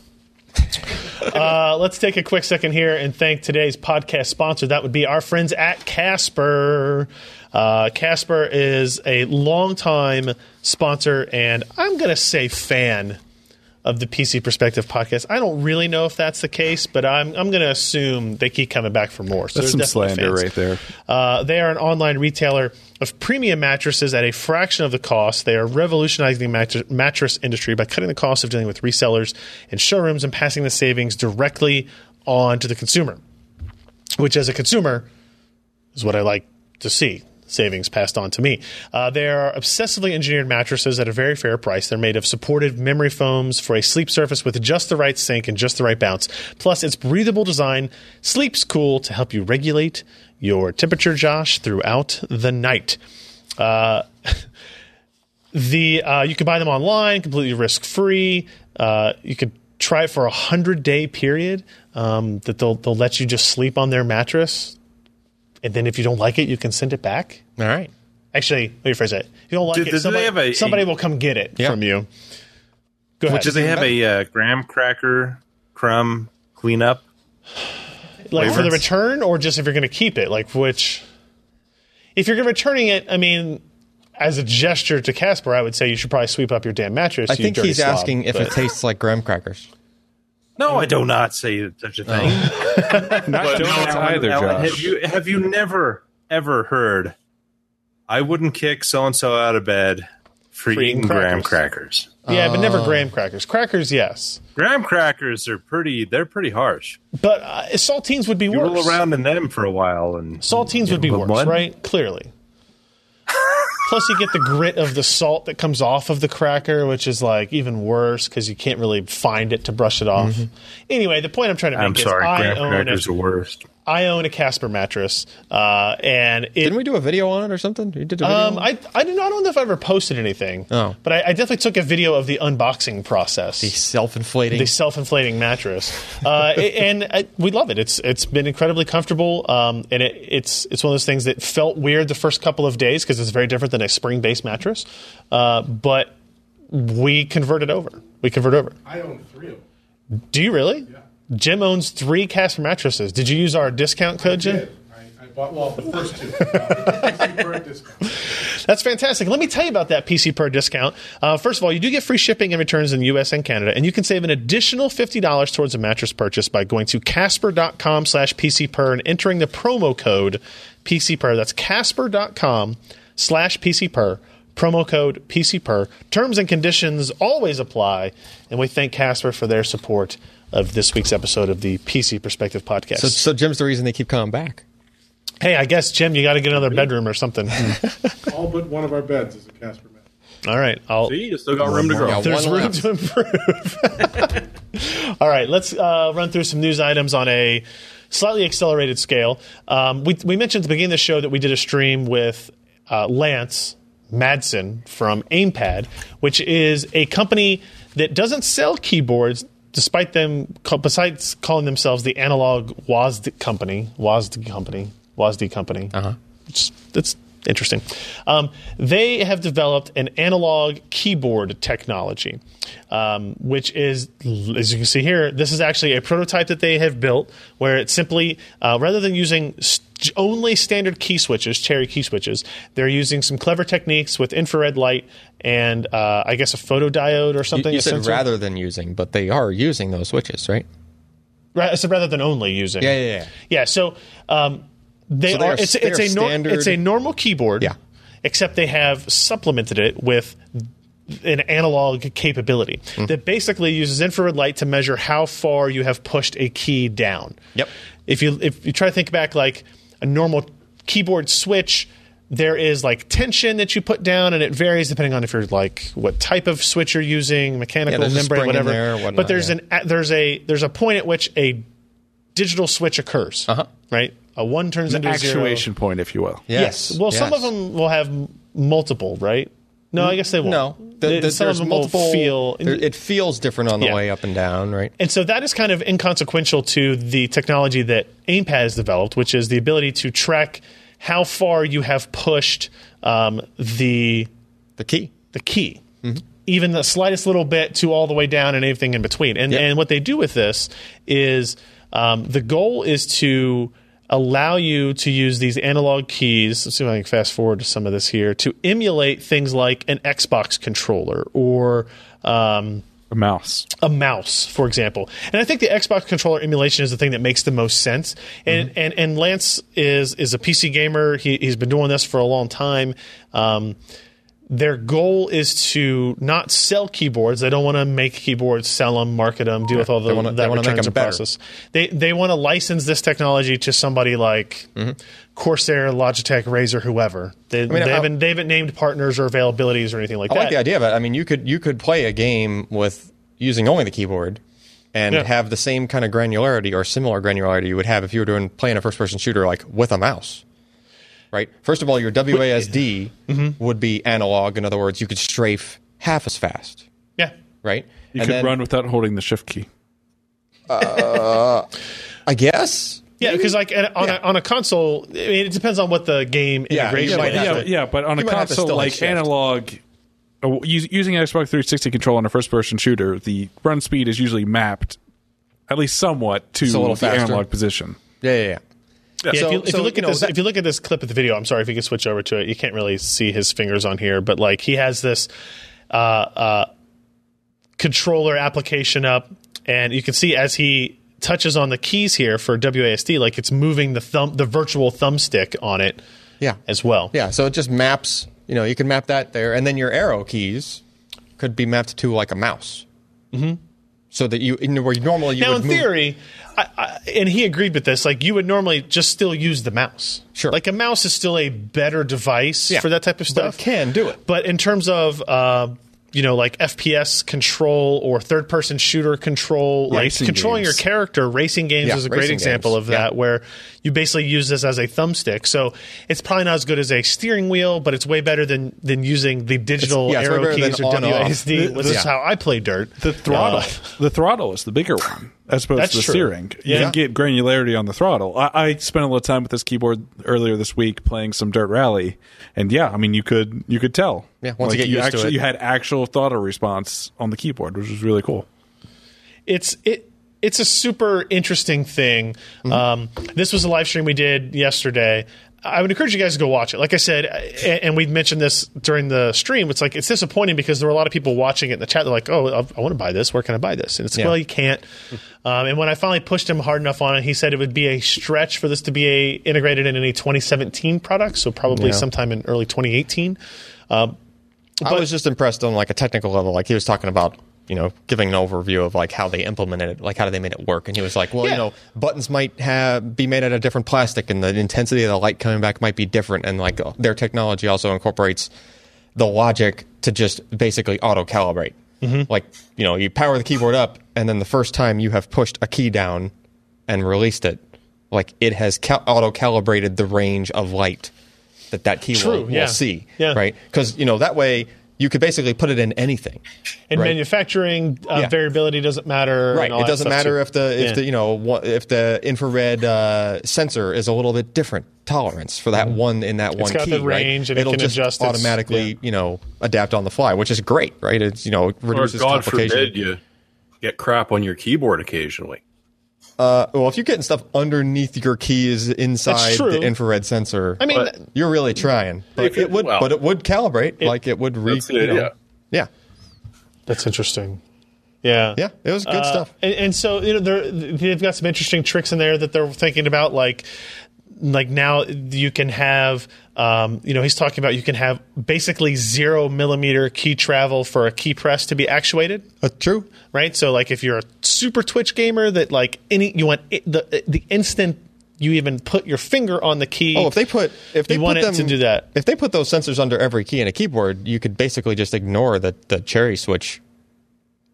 uh, let's take a quick second here and thank today's podcast sponsor. That would be our friends at Casper. Uh, Casper is a longtime sponsor and I'm going to say fan of the P C Perspective podcast. I don't really know if that's the case, but I'm I'm going to assume they keep coming back for more. So that's some slander fans. Right there. Uh, they are an online retailer of premium mattresses at a fraction of the cost. They are revolutionizing the mat- mattress industry by cutting the cost of dealing with resellers and showrooms and passing the savings directly on to the consumer, which as a consumer is what I like to see. Savings passed on to me. Uh, they are obsessively engineered mattresses at a very fair price. They're made of supportive memory foams for a sleep surface with just the right sink and just the right bounce. Plus, its breathable design sleeps cool to help you regulate your temperature, Josh, throughout the night. Uh, the uh, you can buy them online, completely risk-free. Uh, you could try it for a one hundred day period um, that they'll they'll let you just sleep on their mattress. And then if you don't like it, you can send it back. All right. Actually, let me rephrase that. If you don't like do, it, do somebody, a, somebody a, will come get it yeah. from you. Go ahead. Does they have a uh, graham cracker crumb cleanup? Like flavors? For the return or just if you're going to keep it? Like which? If you're returning it, I mean, as a gesture to Casper, I would say you should probably sweep up your damn mattress. I you think he's slob, asking if it tastes like graham crackers. No, I do not say such a thing. Oh. Not donuts either, Josh. Have you, have you never, ever heard, I wouldn't kick so-and-so out of bed for eating graham crackers? Yeah, uh. but never graham crackers. Crackers, yes. Graham crackers are pretty, they're pretty harsh. But uh, saltines would be you worse. You roll around in them for a while. and Saltines would be worse, one? right? Clearly. Plus, you get the grit of the salt that comes off of the cracker, which is like even worse because you can't really find it to brush it off. Mm-hmm. Anyway, the point I'm trying to make I'm is sorry, I, own crackers a, are worst. I own a Casper mattress, uh, and it, didn't we do a video on it or something? You did a video um, on it? I I don't know if I ever posted anything. Oh, but I, I definitely took a video of the unboxing process, the self-inflating, the self-inflating mattress, uh, and I, we love it. It's it's been incredibly comfortable, um, and it, it's it's one of those things that felt weird the first couple of days because it's very different than a spring-based mattress, uh, but we converted over. We convert over. I own three of them. Do you really? Yeah. Jim owns three Casper mattresses. Did you use our discount code, I Jim? Did. I, I bought, well, the first two. Uh, That's fantastic. Let me tell you about that P C Per discount. Uh, first of all, you do get free shipping and returns in the U S and Canada, and you can save an additional fifty dollars towards a mattress purchase by going to casper.com slash PCPer and entering the promo code PCPer. That's casper.com slash PCPer. Promo code PCPer. Terms and conditions always apply, and we thank Casper for their support of this week's episode of the P C Perspective Podcast. So, so Jim's the reason they keep coming back. Hey, I guess, Jim, you got to get another bedroom or something. All but one of our beds is a Casper bed. All right. I'll, See, you still got room to grow. There's room to improve. All right, let's uh, run through some news items on a slightly accelerated scale. Um, we, we mentioned at the beginning of the show that we did a stream with uh, Lance Madsen from Aimpad, which is a company that doesn't sell keyboards, despite them, besides calling themselves the analog W A S D company, W A S D company, W A S D company, uh-huh. it's, it's interesting. Um, they have developed an analog keyboard technology, um, which is, as you can see here, this is actually a prototype that they have built where it's simply, uh, rather than using st- only standard key switches, cherry key switches, they're using some clever techniques with infrared light and uh, I guess a photodiode or something. You, you said rather than using, but they are using those switches, right? Right. So rather than only using. Yeah, yeah, yeah. Yeah, so... Um, They, so they are, are it's, they it's, are a nor- it's a normal keyboard, yeah. except they have supplemented it with an analog capability mm. that basically uses infrared light to measure how far you have pushed a key down. Yep. If you if you try to think back, like a normal keyboard switch, there is like tension that you put down, and it varies depending on if you're like what type of switch you're using, mechanical yeah, membrane, whatever. There, whatnot, but there's yeah. an there's a there's a point at which a digital switch occurs, uh-huh. right? A one turns an into a zero. An actuation point, if you will. Yes. yes. Well, yes. some of them will have multiple, right? No, I guess they won't. No. The, the, some of them multiple, will feel... There, it feels different on the yeah. way up and down, right? And so that is kind of inconsequential to the technology that Aimpad has developed, which is the ability to track how far you have pushed um, the... The key. The key. Mm-hmm. Even the slightest little bit to all the way down and anything in between. And, yep. and what they do with this is um, the goal is to... allow you to use these analog keys, let's see if I can fast forward to some of this here, to emulate things like an Xbox controller or um, A mouse. A mouse, for example. And I think the Xbox controller emulation is the thing that makes the most sense. And mm-hmm. and, and Lance is is a P C gamer. He, he's been doing this for a long time. Um, their goal is to not sell keyboards. They don't want to make keyboards, sell them, market them, deal yeah. with all the, wanna, that returns and process. They, they want to license this technology to somebody like mm-hmm. Corsair, Logitech, Razer, whoever. They, I mean, they, haven't, they haven't named partners or availabilities or anything like I that. I like the idea of it. I mean, you could you could play a game with using only the keyboard and yeah. have the same kind of granularity or similar granularity you would have if you were doing playing a first-person shooter like with a mouse. Right. First of all, your W A S D mm-hmm. would be analog. In other words, you could strafe half as fast. Yeah. Right. You and could then, run without holding the shift key. Uh, I guess. Yeah, because like on yeah. a on a console, I mean, it depends on what the game yeah, integration is. Yeah, yeah, but on you a console, like shift. analog, uh, using an Xbox three sixty control on a first-person shooter, the run speed is usually mapped, at least somewhat, to the faster. analog position. Yeah, yeah, yeah. Yeah. Yeah, so, if you, if so, you look you at know, this, that, if you look at this clip of the video, I'm sorry if you can switch over to it. You can't really see his fingers on here, but like he has this uh, uh, controller application up, and you can see as he touches on the keys here for W A S D, like it's moving the thumb, the virtual thumbstick on it, yeah, as well. Yeah, so it just maps. You know, you can map that there, and then your arrow keys could be mapped to like a mouse. Mm-hmm. So that you, where you normally you now would in move. theory, I, I, and he agreed with this. Like you would normally just still use the mouse. Sure, like a mouse is still a better device yeah. for that type of stuff. But it can do it. But in terms of uh, you know, like F P S control or third person shooter control, yeah. like racing controlling games. your character, racing games yeah, is a great example games. of that, yeah. where you basically use this as a thumbstick. So it's probably not as good as a steering wheel, but it's way better than than using the digital yeah, arrow keys or W A S D. This is yeah. how I play Dirt. The throttle, uh, the throttle is the bigger one as opposed to the true. steering. You yeah. can get granularity on the throttle. I, I spent a lot of time with this keyboard earlier this week playing some Dirt Rally, and yeah, I mean you could you could tell. Yeah, once like you get you used actually, to it, you had actual throttle response on the keyboard, which was really cool. It's it it's a super interesting thing. Mm-hmm. Um, this was a live stream we did yesterday. I would encourage you guys to go watch it. Like I said, and, and we mentioned this during the stream. It's like it's disappointing because there were a lot of people watching it in the chat. They're like, "Oh, I, I want to buy this. Where can I buy this?" And it's like, yeah. well, you can't. Um, and when I finally pushed him hard enough on it, he said it would be a stretch for this to be a, integrated in any twenty seventeen product. So probably yeah. sometime in early twenty eighteen. Um, but, I was just impressed on like a technical level. Like he was talking about, you know, giving an overview of like how they implemented it, like how they made it work. And he was like, well, yeah. you know, buttons might have be made out of different plastic, and the intensity of the light coming back might be different. And like their technology also incorporates the logic to just basically auto calibrate. Mm-hmm. Like, you know, you power the keyboard up, and then the first time you have pushed a key down and released it, like it has cal- auto calibrated the range of light that that key True, will, yeah. will see, yeah. right? Because, you know, that way you could basically put it in anything. In right? manufacturing, uh, yeah. variability doesn't matter. Right, and all it doesn't matter too. if the if yeah. the you know if the infrared uh, sensor is a little bit different tolerance for that mm-hmm. one in that it's one key. It's got the range, right? and It'll it can just adjust automatically. Yeah. You know, adapt on the fly, which is great, right? It's you know it reduces or God complication. Forbid you get crap on your keyboard occasionally. Uh, well, if you're getting stuff underneath your keys inside the infrared sensor, I mean, but you're really trying. But it, it would, well, but it would calibrate, it, like it would re. That's you know, yeah. yeah, that's interesting. Yeah, yeah, it was good uh, stuff. And, and so you know, they've got some interesting tricks in there that they're thinking about, like, like now you can have. Um, you know, he's talking about you can have basically zero millimeter key travel for a key press to be actuated. Uh, true, right? So, like, if you're a super Twitch gamer, that like any you want it, the the instant you even put your finger on the key. Oh, if they put if they you put want them, it to do that, if they put those sensors under every key in a keyboard, you could basically just ignore the the cherry switch.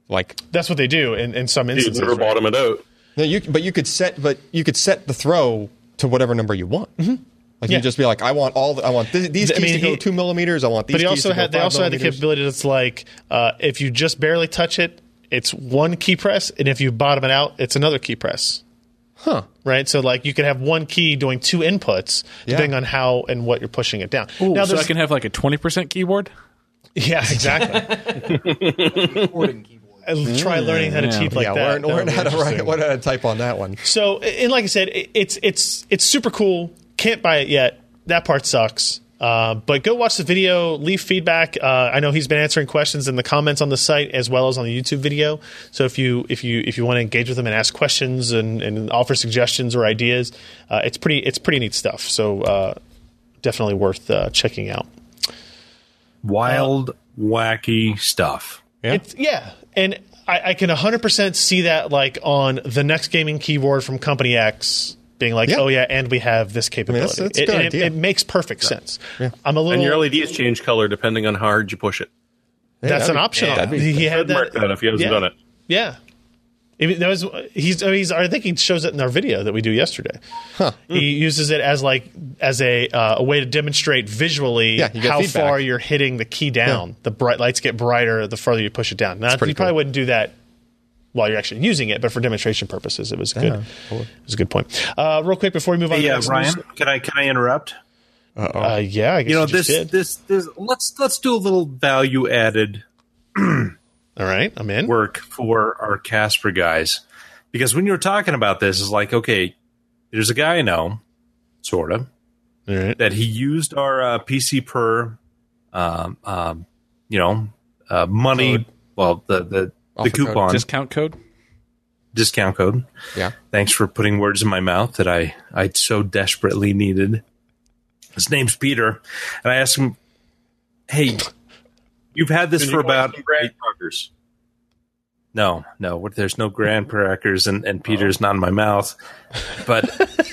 Like that's what they do in, in some instances. You never right? bottom it out. No, you but you could set but you could set the throw to whatever number you want. Mm-hmm. Like yeah. you just be like, I want all the, I want th- these keys I mean, to go he, two millimeters. I want these. But he also keys to had they also had the capability that's like uh, if you just barely touch it, it's one key press, and if you bottom it out, it's another key press. Huh? Right. So like you can have one key doing two inputs yeah. depending on how and what you're pushing it down. Ooh, now so I can have like a twenty percent keyboard. Yeah, exactly. Recording keyboard. I'll try learning how to yeah. cheat like yeah, that. Learn, learn how to write, learn how to type on that one. So and like I said, it, it's it's it's super cool. Can't buy it yet. That part sucks. Uh, but go watch the video, leave feedback. Uh, I know he's been answering questions in the comments on the site as well as on the YouTube video. So if you if you if you want to engage with him and ask questions and, and offer suggestions or ideas, uh, it's pretty it's pretty neat stuff. So uh, definitely worth uh, checking out. Wild, uh, wacky stuff. Yeah, it's, yeah, and I, I can one hundred percent see that, like, on the next gaming keyboard from Company X. Being like, yeah. oh, yeah, and we have this capability. I mean, that's, that's it, good it, it makes perfect yeah. sense. Yeah. I'm a little, and your L E Ds change color depending on how hard you push it. Yeah, that's an be, option. Yeah, be, he had that. Mark that if he hasn't yeah. done it. Yeah. It, that was, he's, he's, I think he shows it in our video that we do yesterday. Huh. He mm. uses it as like as a, uh, a way to demonstrate visually yeah, how feedback. far you're hitting the key down. Yeah. The bright lights get brighter the further you push it down. Now, you probably cool. wouldn't do that while you're actually using it, but for demonstration purposes, it was yeah, good. Cool. It was a good point. Uh, real quick before we move on, yeah, hey, uh, Ryan, news. can I can I interrupt? Uh, yeah, I guess you know you this, did. this this let's let's do a little value added. All right, I'm in work for our Casper guys, because when you were talking about this, it's like, okay, there's a guy I know, sort of, All right. that he used our uh, P C per, um, um, you know, uh, money. Code. Well, the the. The coupon code. discount code, discount code. Yeah. Thanks for putting words in my mouth that I, I so desperately needed. His name's Peter, and I asked him, "Hey, you've had this for about grand crackers? No, no. There's no grand crackers, and, and Peter's oh. not in my mouth. But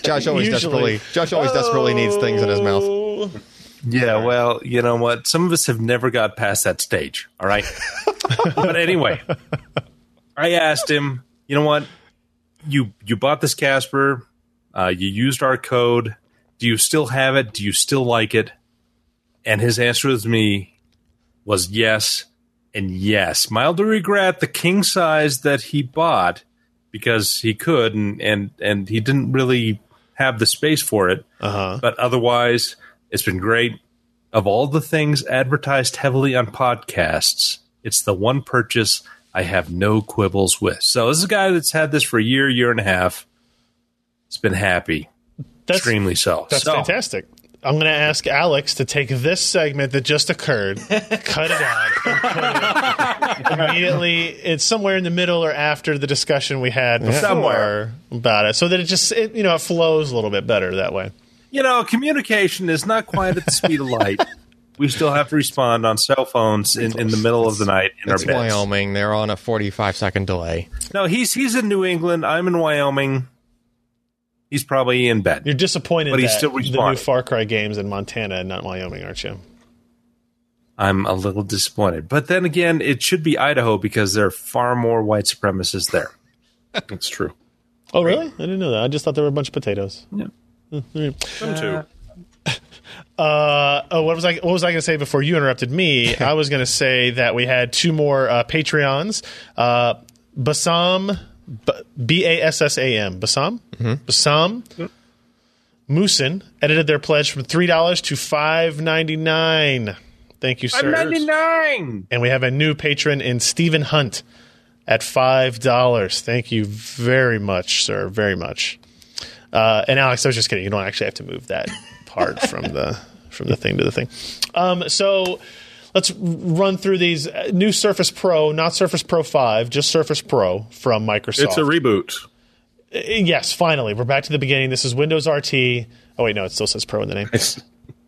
Josh always usually. desperately, Josh always oh. desperately needs things in his mouth. Yeah. Well, you know what? Some of us have never got past that stage. All right." But anyway, I asked him, you know what? You you bought this Casper. Uh, you used our code. Do you still have it? Do you still like it? And his answer to me was yes and yes. Mildly regret the king size that he bought because he could, and, and, and he didn't really have the space for it. Uh-huh. But otherwise, it's been great. Of all the things advertised heavily on podcasts, it's the one purchase I have no quibbles with. So this is a guy that's had this for a year, year and a half. It's been happy. That's, Extremely so. That's so. fantastic. I'm going to ask Alex to take this segment that just occurred, cut it out, and cut it out. Immediately. It's somewhere in the middle or after the discussion we had before somewhere. about it, so that it just it, you know it flows a little bit better that way. You know, communication is not quite at the speed of light. We still have to respond on cell phones in, in the middle of the night in it's our beds. It's Wyoming. They're on a forty-five second delay. No, he's he's in New England. I'm in Wyoming. He's probably in bed. You're disappointed but he's that still the new Far Cry game's in Montana and not Wyoming, aren't you? I'm a little disappointed. But then again, it should be Idaho because there are far more white supremacists there. It's true. Oh, really? I didn't know that. I just thought there were a bunch of potatoes. Yeah. Mm-hmm. Them too. Uh, oh, what was I? What was I going to say before you interrupted me? I was going to say that we had two more uh, Patreons. Uh, Bassam, B A S S A M, Bassam, mm-hmm. Bassam, mm-hmm. Moosin edited their pledge from three dollars to five ninety nine. Thank you, sir. Five ninety nine. And we have a new patron in Stephen Hunt at five dollars. Thank you very much, sir. Very much. Uh, and Alex, I was just kidding. You don't actually have to move that part from the. From the thing to the thing. Um, so let's run through these. New Surface Pro, not Surface Pro five, just Surface Pro from Microsoft. It's a reboot. Yes, finally. We're back to the beginning. This is Windows R T. Oh, wait, no, it still says Pro in the name.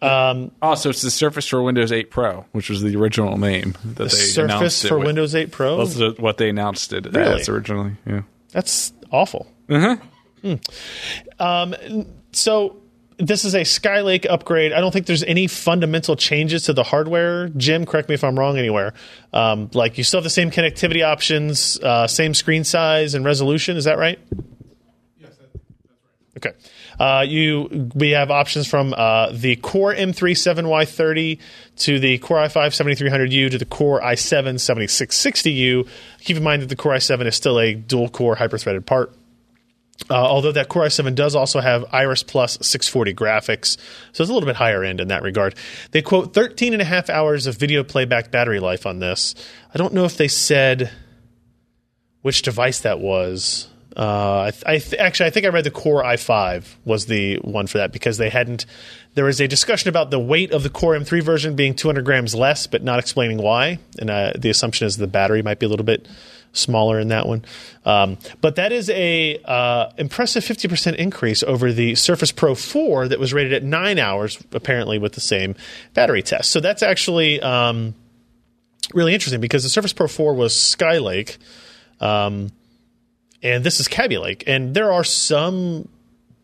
Um, oh, so it's the Surface for Windows eight Pro, which was the original name that the they Surface announced. Surface for with. Windows eight Pro? That's what they announced it really? as originally. Yeah. That's awful. Mm-hmm. Mm. Um, so... This is a Skylake upgrade. I don't think there's any fundamental changes to the hardware. Jim, correct me if I'm wrong anywhere. Um, like, you still have the same connectivity options, uh, same screen size and resolution. Is that right? Yes, that's right. Okay. Uh, you, we have options from uh, the Core M three seven Y thirty to the Core i five seventy-three hundred U to the Core i seven seventy-six sixty U. Keep in mind that the Core i seven is still a dual-core hyper-threaded part. Uh, although that Core i seven does also have Iris Plus six forty graphics, so it's a little bit higher end in that regard. They quote thirteen and a half hours of video playback battery life on this. I don't know if they said which device that was. Uh, I, th- I th- actually, I think I read the Core i five was the one for that because they hadn't. There was a discussion about the weight of the Core M three version being two hundred grams less, but not explaining why. And uh, the assumption is the battery might be a little bit smaller in that one. Um, but that is a uh, impressive fifty percent increase over the Surface Pro four that was rated at nine hours, apparently with the same battery test. So that's actually um, really interesting because the Surface Pro four was Skylake. Um, And this is Kaby Lake. And there are some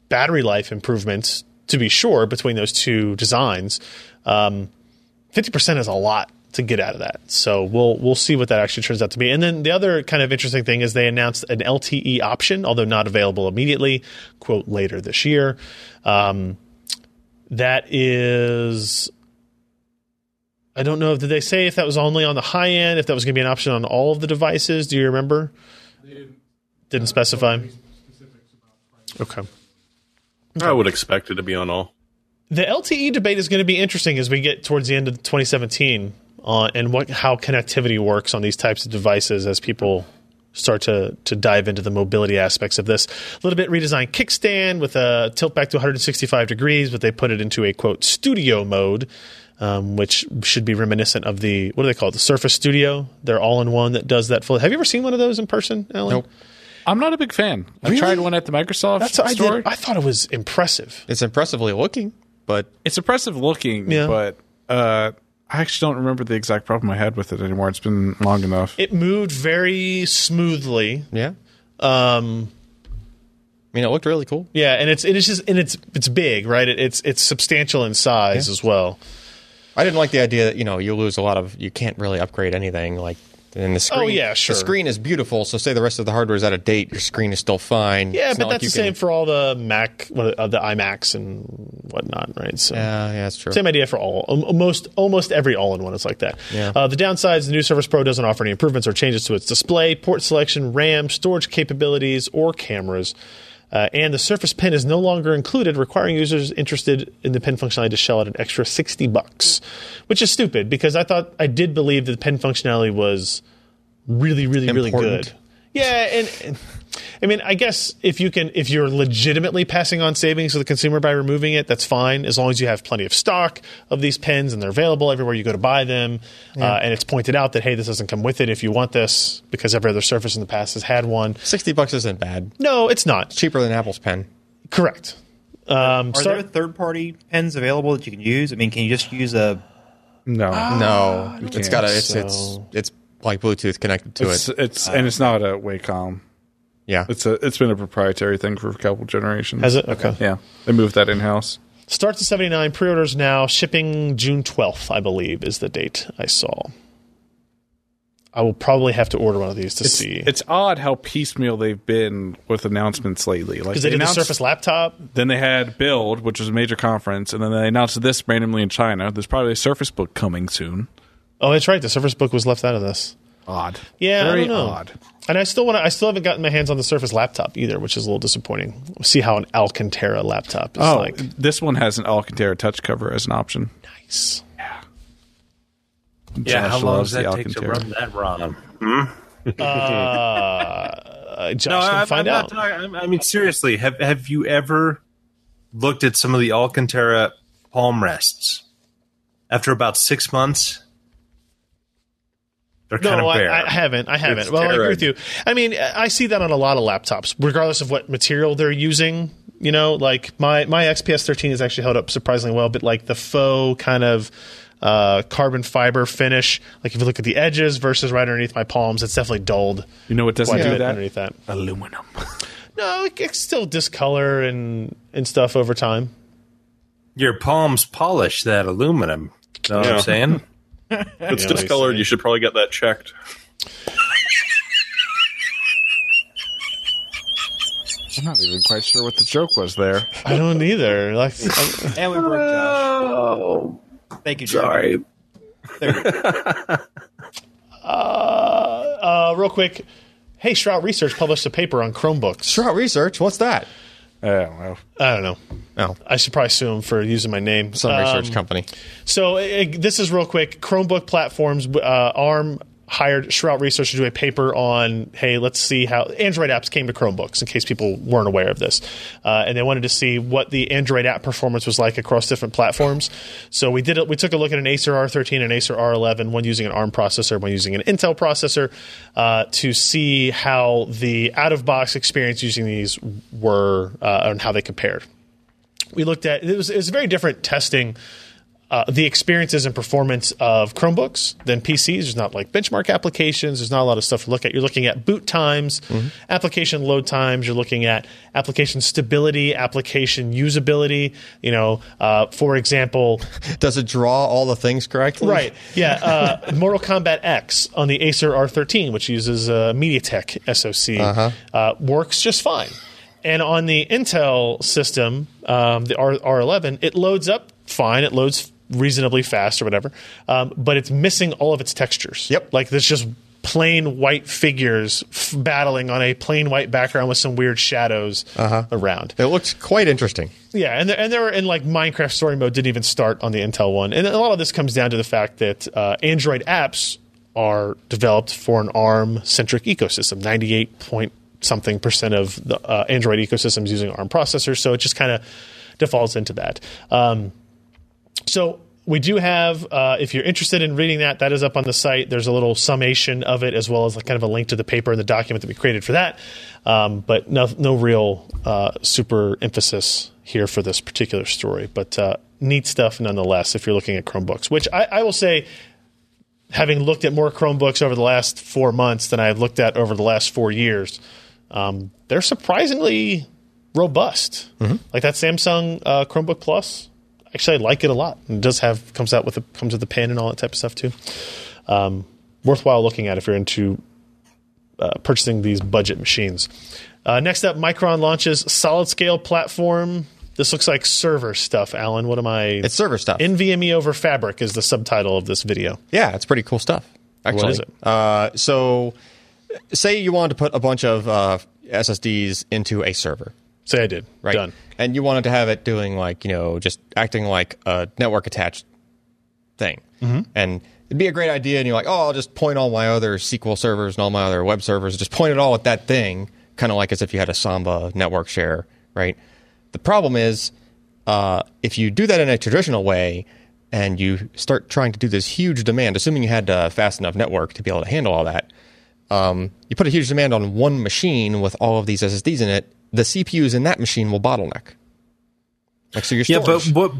battery life improvements, to be sure, between those two designs. Um, fifty percent is a lot to get out of that. So we'll we'll see what that actually turns out to be. And then the other kind of interesting thing is they announced an L T E option, although not available immediately, quote, later this year. Um, that is... I don't know, did they say if that was only on the high end, if that was going to be an option on all of the devices? Do you remember? They didn't. Didn't specify. Okay. okay. I would expect it to be on all. The L T E debate is going to be interesting as we get towards the end of twenty seventeen uh, and what how connectivity works on these types of devices as people start to, to dive into the mobility aspects of this. A little bit redesigned kickstand with a tilt back to one hundred sixty-five degrees, but they put it into a, quote, studio mode, um, which should be reminiscent of the, what do they call it, the Surface Studio? They're all-in-one that does that fully. Have you ever seen one of those in person, Alan? Nope. I'm not a big fan. Really? I tried one at the Microsoft That's what store. I, did. I thought it was impressive. It's impressively looking, but... It's impressive looking, yeah. but uh, I actually don't remember the exact problem I had with it anymore. It's been long enough. It moved very smoothly. Yeah. Um, I mean, it looked really cool. Yeah, and it's it's just and it's it's big, right? It, it's it's substantial in size yeah. as well. I didn't like the idea that, you know, you lose a lot of... You can't really upgrade anything, like... And the screen, oh, yeah, sure. The screen is beautiful, so say the rest of the hardware is out of date, your screen is still fine. Yeah, it's but that's like the same can... for all the Mac, uh, the iMacs and whatnot, right? So, yeah, yeah, that's true. Same idea for all. Almost, almost every all-in-one is like that. Yeah. Uh, the downsides, the new Surface Pro doesn't offer any improvements or changes to its display, port selection, RAM, storage capabilities, or cameras. Uh, and the Surface Pen is no longer included, requiring users interested in the pen functionality to shell out an extra sixty bucks, which is stupid because I thought I did believe that the pen functionality was really, really, Important. really good. Yeah, and, and I mean, I guess if you can, if you're legitimately passing on savings to the consumer by removing it, that's fine, as long as you have plenty of stock of these pens and they're available everywhere you go to buy them. Yeah. Uh, and it's pointed out that hey, this doesn't come with it if you want this, because every other Surface in the past has had one. Sixty bucks isn't bad. No, it's not. It's cheaper than Apple's pen. Correct. Um, Are start- there third-party pens available that you can use? I mean, can you just use a? No, ah, no, you it's got a. It's so. it's it's. Like Bluetooth connected to it's, it. It's uh, and it's not a Wacom. Yeah, it's a it's been a proprietary thing for a couple generations. Has it? Okay. Yeah, they moved that in house. Starts at seventy-nine. Pre-orders now. Shipping June twelfth, I believe, is the date I saw. I will probably have to order one of these to it's, see. It's odd how piecemeal they've been with announcements lately. Because like they, they did the Surface laptop. Then they had Build, which was a major conference, and then they announced this randomly in China. There's probably a Surface Book coming soon. Oh, that's right. The Surface Book was left out of this. Odd. Yeah, very I don't know. odd. And I still want to. I still haven't gotten my hands on the Surface laptop either, which is a little disappointing. We'll see how an Alcantara laptop is oh, like. This one has an Alcantara touch cover as an option. Nice. Yeah. Josh yeah. How long does that take to run that ROM? Hmm? uh, Josh no, can I'm, find I'm out. Not talking, I mean, seriously, have have you ever looked at some of the Alcantara palm rests? After about six months. They're no, kind of I, I haven't. I haven't. It's well, terrible. I agree with you. I mean, I see that on a lot of laptops, regardless of what material they're using. You know, like my, my X P S thirteen has actually held up surprisingly well, but like the faux kind of uh, carbon fiber finish, like if you look at the edges versus right underneath my palms, it's definitely dulled. You know what doesn't do that? Underneath that? Aluminum. No, it, it still discolor and, and stuff over time. Your palms polish that aluminum. Know yeah. what I'm saying? If it's yeah, discolored, you should probably get that checked. I'm not even quite sure what the joke was there. I don't either. Like, I, and we broke Josh. Oh, thank you, Josh. Sorry. There we go. uh, uh, real quick. Hey, Shroud Research published a paper on Chromebooks. Shroud Research? What's that? I don't know. I don't know. No. I should probably sue him for using my name. Some um, research company. So it, it, this is real quick. Chromebook platforms, uh, ARM hired Shrout Research to do a paper on, hey, let's see how Android apps came to Chromebooks, in case people weren't aware of this. Uh, and they wanted to see what the Android app performance was like across different platforms. So we did. We took a look at an Acer R thirteen, an Acer R eleven, one using an ARM processor, one using an Intel processor, uh, to see how the out-of-box experience using these were uh, and how they compared. We looked at it was, it was very different testing. Uh, the experiences and performance of Chromebooks than P Cs. There's not like benchmark applications. There's not a lot of stuff to look at. You're looking at boot times, mm-hmm. application load times. You're looking at application stability, application usability. You know, uh, for example, does it draw all the things correctly? Right. Yeah. Uh, Mortal Kombat X on the Acer R thirteen, which uses a MediaTek S O C, uh-huh. uh, works just fine. And on the Intel system, um, the R- R11, it loads up fine. It loads reasonably fast or whatever, um, but it's missing all of its textures. Yep. Like there's just plain white figures f- battling on a plain white background with some weird shadows uh-huh. around. It looks quite interesting. Yeah, and, and they were in like Minecraft story mode, didn't even start on the Intel one. And a lot of this comes down to the fact that uh, Android apps are developed for an ARM-centric ecosystem, ninety-eight point something percent of the uh, Android ecosystems using ARM processors, so it just kind of defaults into that. Um, So we do have, uh, if you're interested in reading that, that is up on the site. There's a little summation of it as well as like kind of a link to the paper and the document that we created for that. Um, but no, no real uh, super emphasis here for this particular story. But uh, neat stuff nonetheless if you're looking at Chromebooks, which I, I will say, having looked at more Chromebooks over the last four months than I've looked at over the last four years, um, they're surprisingly robust. Mm-hmm. Like that Samsung uh, Chromebook Plus. Actually, I like it a lot. It does have comes out with a, comes with a pen and all that type of stuff too. Um, worthwhile looking at if you're into uh, purchasing these budget machines. Uh, next up, Micron launches solid scale platform. This looks like server stuff, Alan. What am I? It's server stuff. NVMe over Fabric is the subtitle of this video. Yeah, it's pretty cool stuff. Actually, what is it? Uh, so, say you wanted to put a bunch of uh, S S Ds into a server. Say I did. Right. Done. And you wanted to have it doing like, you know, just acting like a network attached thing. Mm-hmm. And it'd be a great idea. And you're like, oh, I'll just point all my other S Q L servers and all my other web servers. Just point it all at that thing. Kind of like as if you had a Samba network share, right? The problem is uh, if you do that in a traditional way and you start trying to do this huge demand, assuming you had a fast enough network to be able to handle all that, um, you put a huge demand on one machine with all of these S S Ds in it, the C P Us in that machine will bottleneck. Like so, your storage. Yeah, but, but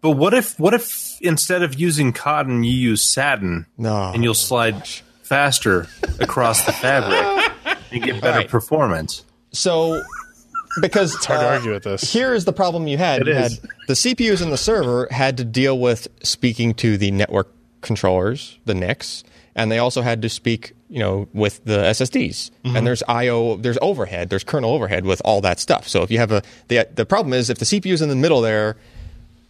but what if what if instead of using cotton, you use satin, no, and you'll slide gosh. faster across the fabric and get better right. performance? So, because it's hard uh, to argue with this. Here is the problem you had. It you is. had the C P Us in the server had to deal with speaking to the network controllers, the N I Cs, and they also had to speak, you know, with the S S Ds. Mm-hmm. And there's I O, there's overhead, there's kernel overhead with all that stuff. So if you have a, the the problem is if the C P U's in the middle there,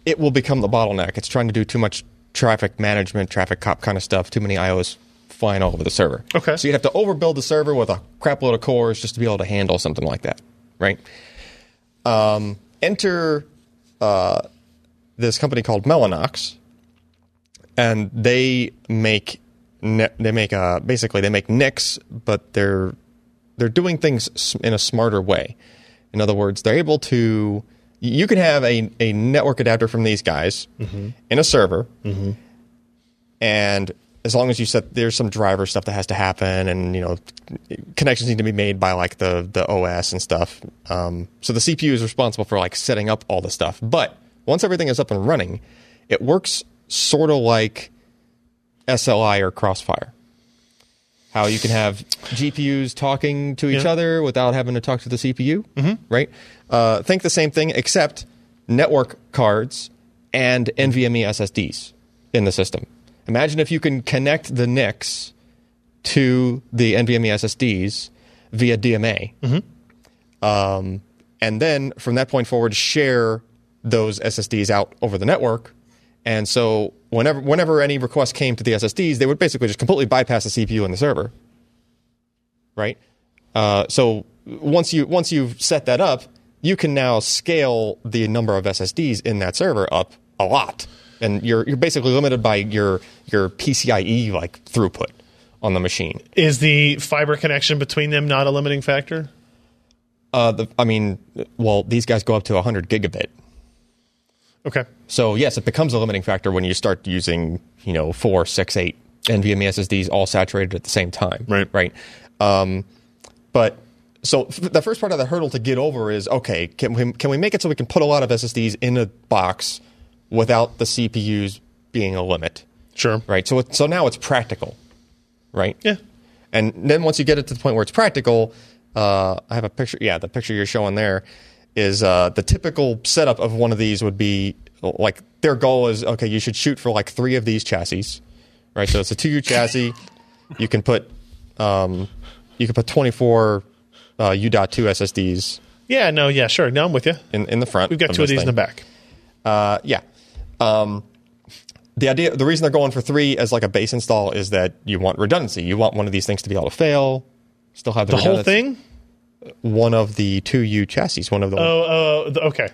it will become the bottleneck. It's trying to do too much traffic management, traffic cop kind of stuff, too many I Os flying all over the server. Okay. So you'd have to overbuild the server with a crap load of cores just to be able to handle something like that, right? Um, enter uh, this company called Mellanox, and they make... Ne- they make uh, basically they make N I Cs, but they're they're doing things in a smarter way. In other words, they're able to you can have a, a network adapter from these guys mm-hmm. in a server, mm-hmm. and as long as you set there's some driver stuff that has to happen, and you know connections need to be made by like the the O S and stuff. Um, so the C P U is responsible for like setting up all the stuff. But once everything is up and running, it works sort of like S L I or Crossfire. How you can have G P Us talking to each yeah. other without having to talk to the C P U, mm-hmm. right? Uh, think the same thing, except network cards and NVMe S S Ds in the system. Imagine if you can connect the N I Cs to the NVMe S S Ds via D M A. Mm-hmm. Um, and then, from that point forward, share those S S Ds out over the network. And so... Whenever whenever any request came to the S S Ds, they would basically just completely bypass the C P U and the server, right? Uh, so once you once you've set that up, you can now scale the number of S S Ds in that server up a lot, and you're you're basically limited by your your PCIe like throughput. on the machine. Is the fiber connection between them not a limiting factor? Uh, the, I mean, well, these guys go up to one hundred gigabit. Okay. So, yes, it becomes a limiting factor when you start using, you know, four, six, eight NVMe S S Ds all saturated at the same time. Right. Right. Um, but so f- the first part of the hurdle to get over is, okay, can we, can we make it so we can put a lot of S S Ds in a box without the C P Us being a limit? Sure. Right. So, it, so now it's practical. Right? Yeah. And then once you get it to the point where it's practical, uh, I have a picture. Yeah, the picture you're showing there. Is uh, the typical setup of one of these would be, like, their goal is, okay, you should shoot for, like, three of these chassis, right? So it's a two U chassis. You can put um, you can put twenty-four uh, U point two S S Ds. Yeah, no, yeah, sure. No, I'm with you. In, in the front. We've got two of these thing. in the back. Uh, yeah. Um, the idea, the reason they're going for three as, like, a base install is that you want redundancy. You want one of these things to be able to fail, still have the The whole thing? One of the two U chassis, one of the oh, oh okay,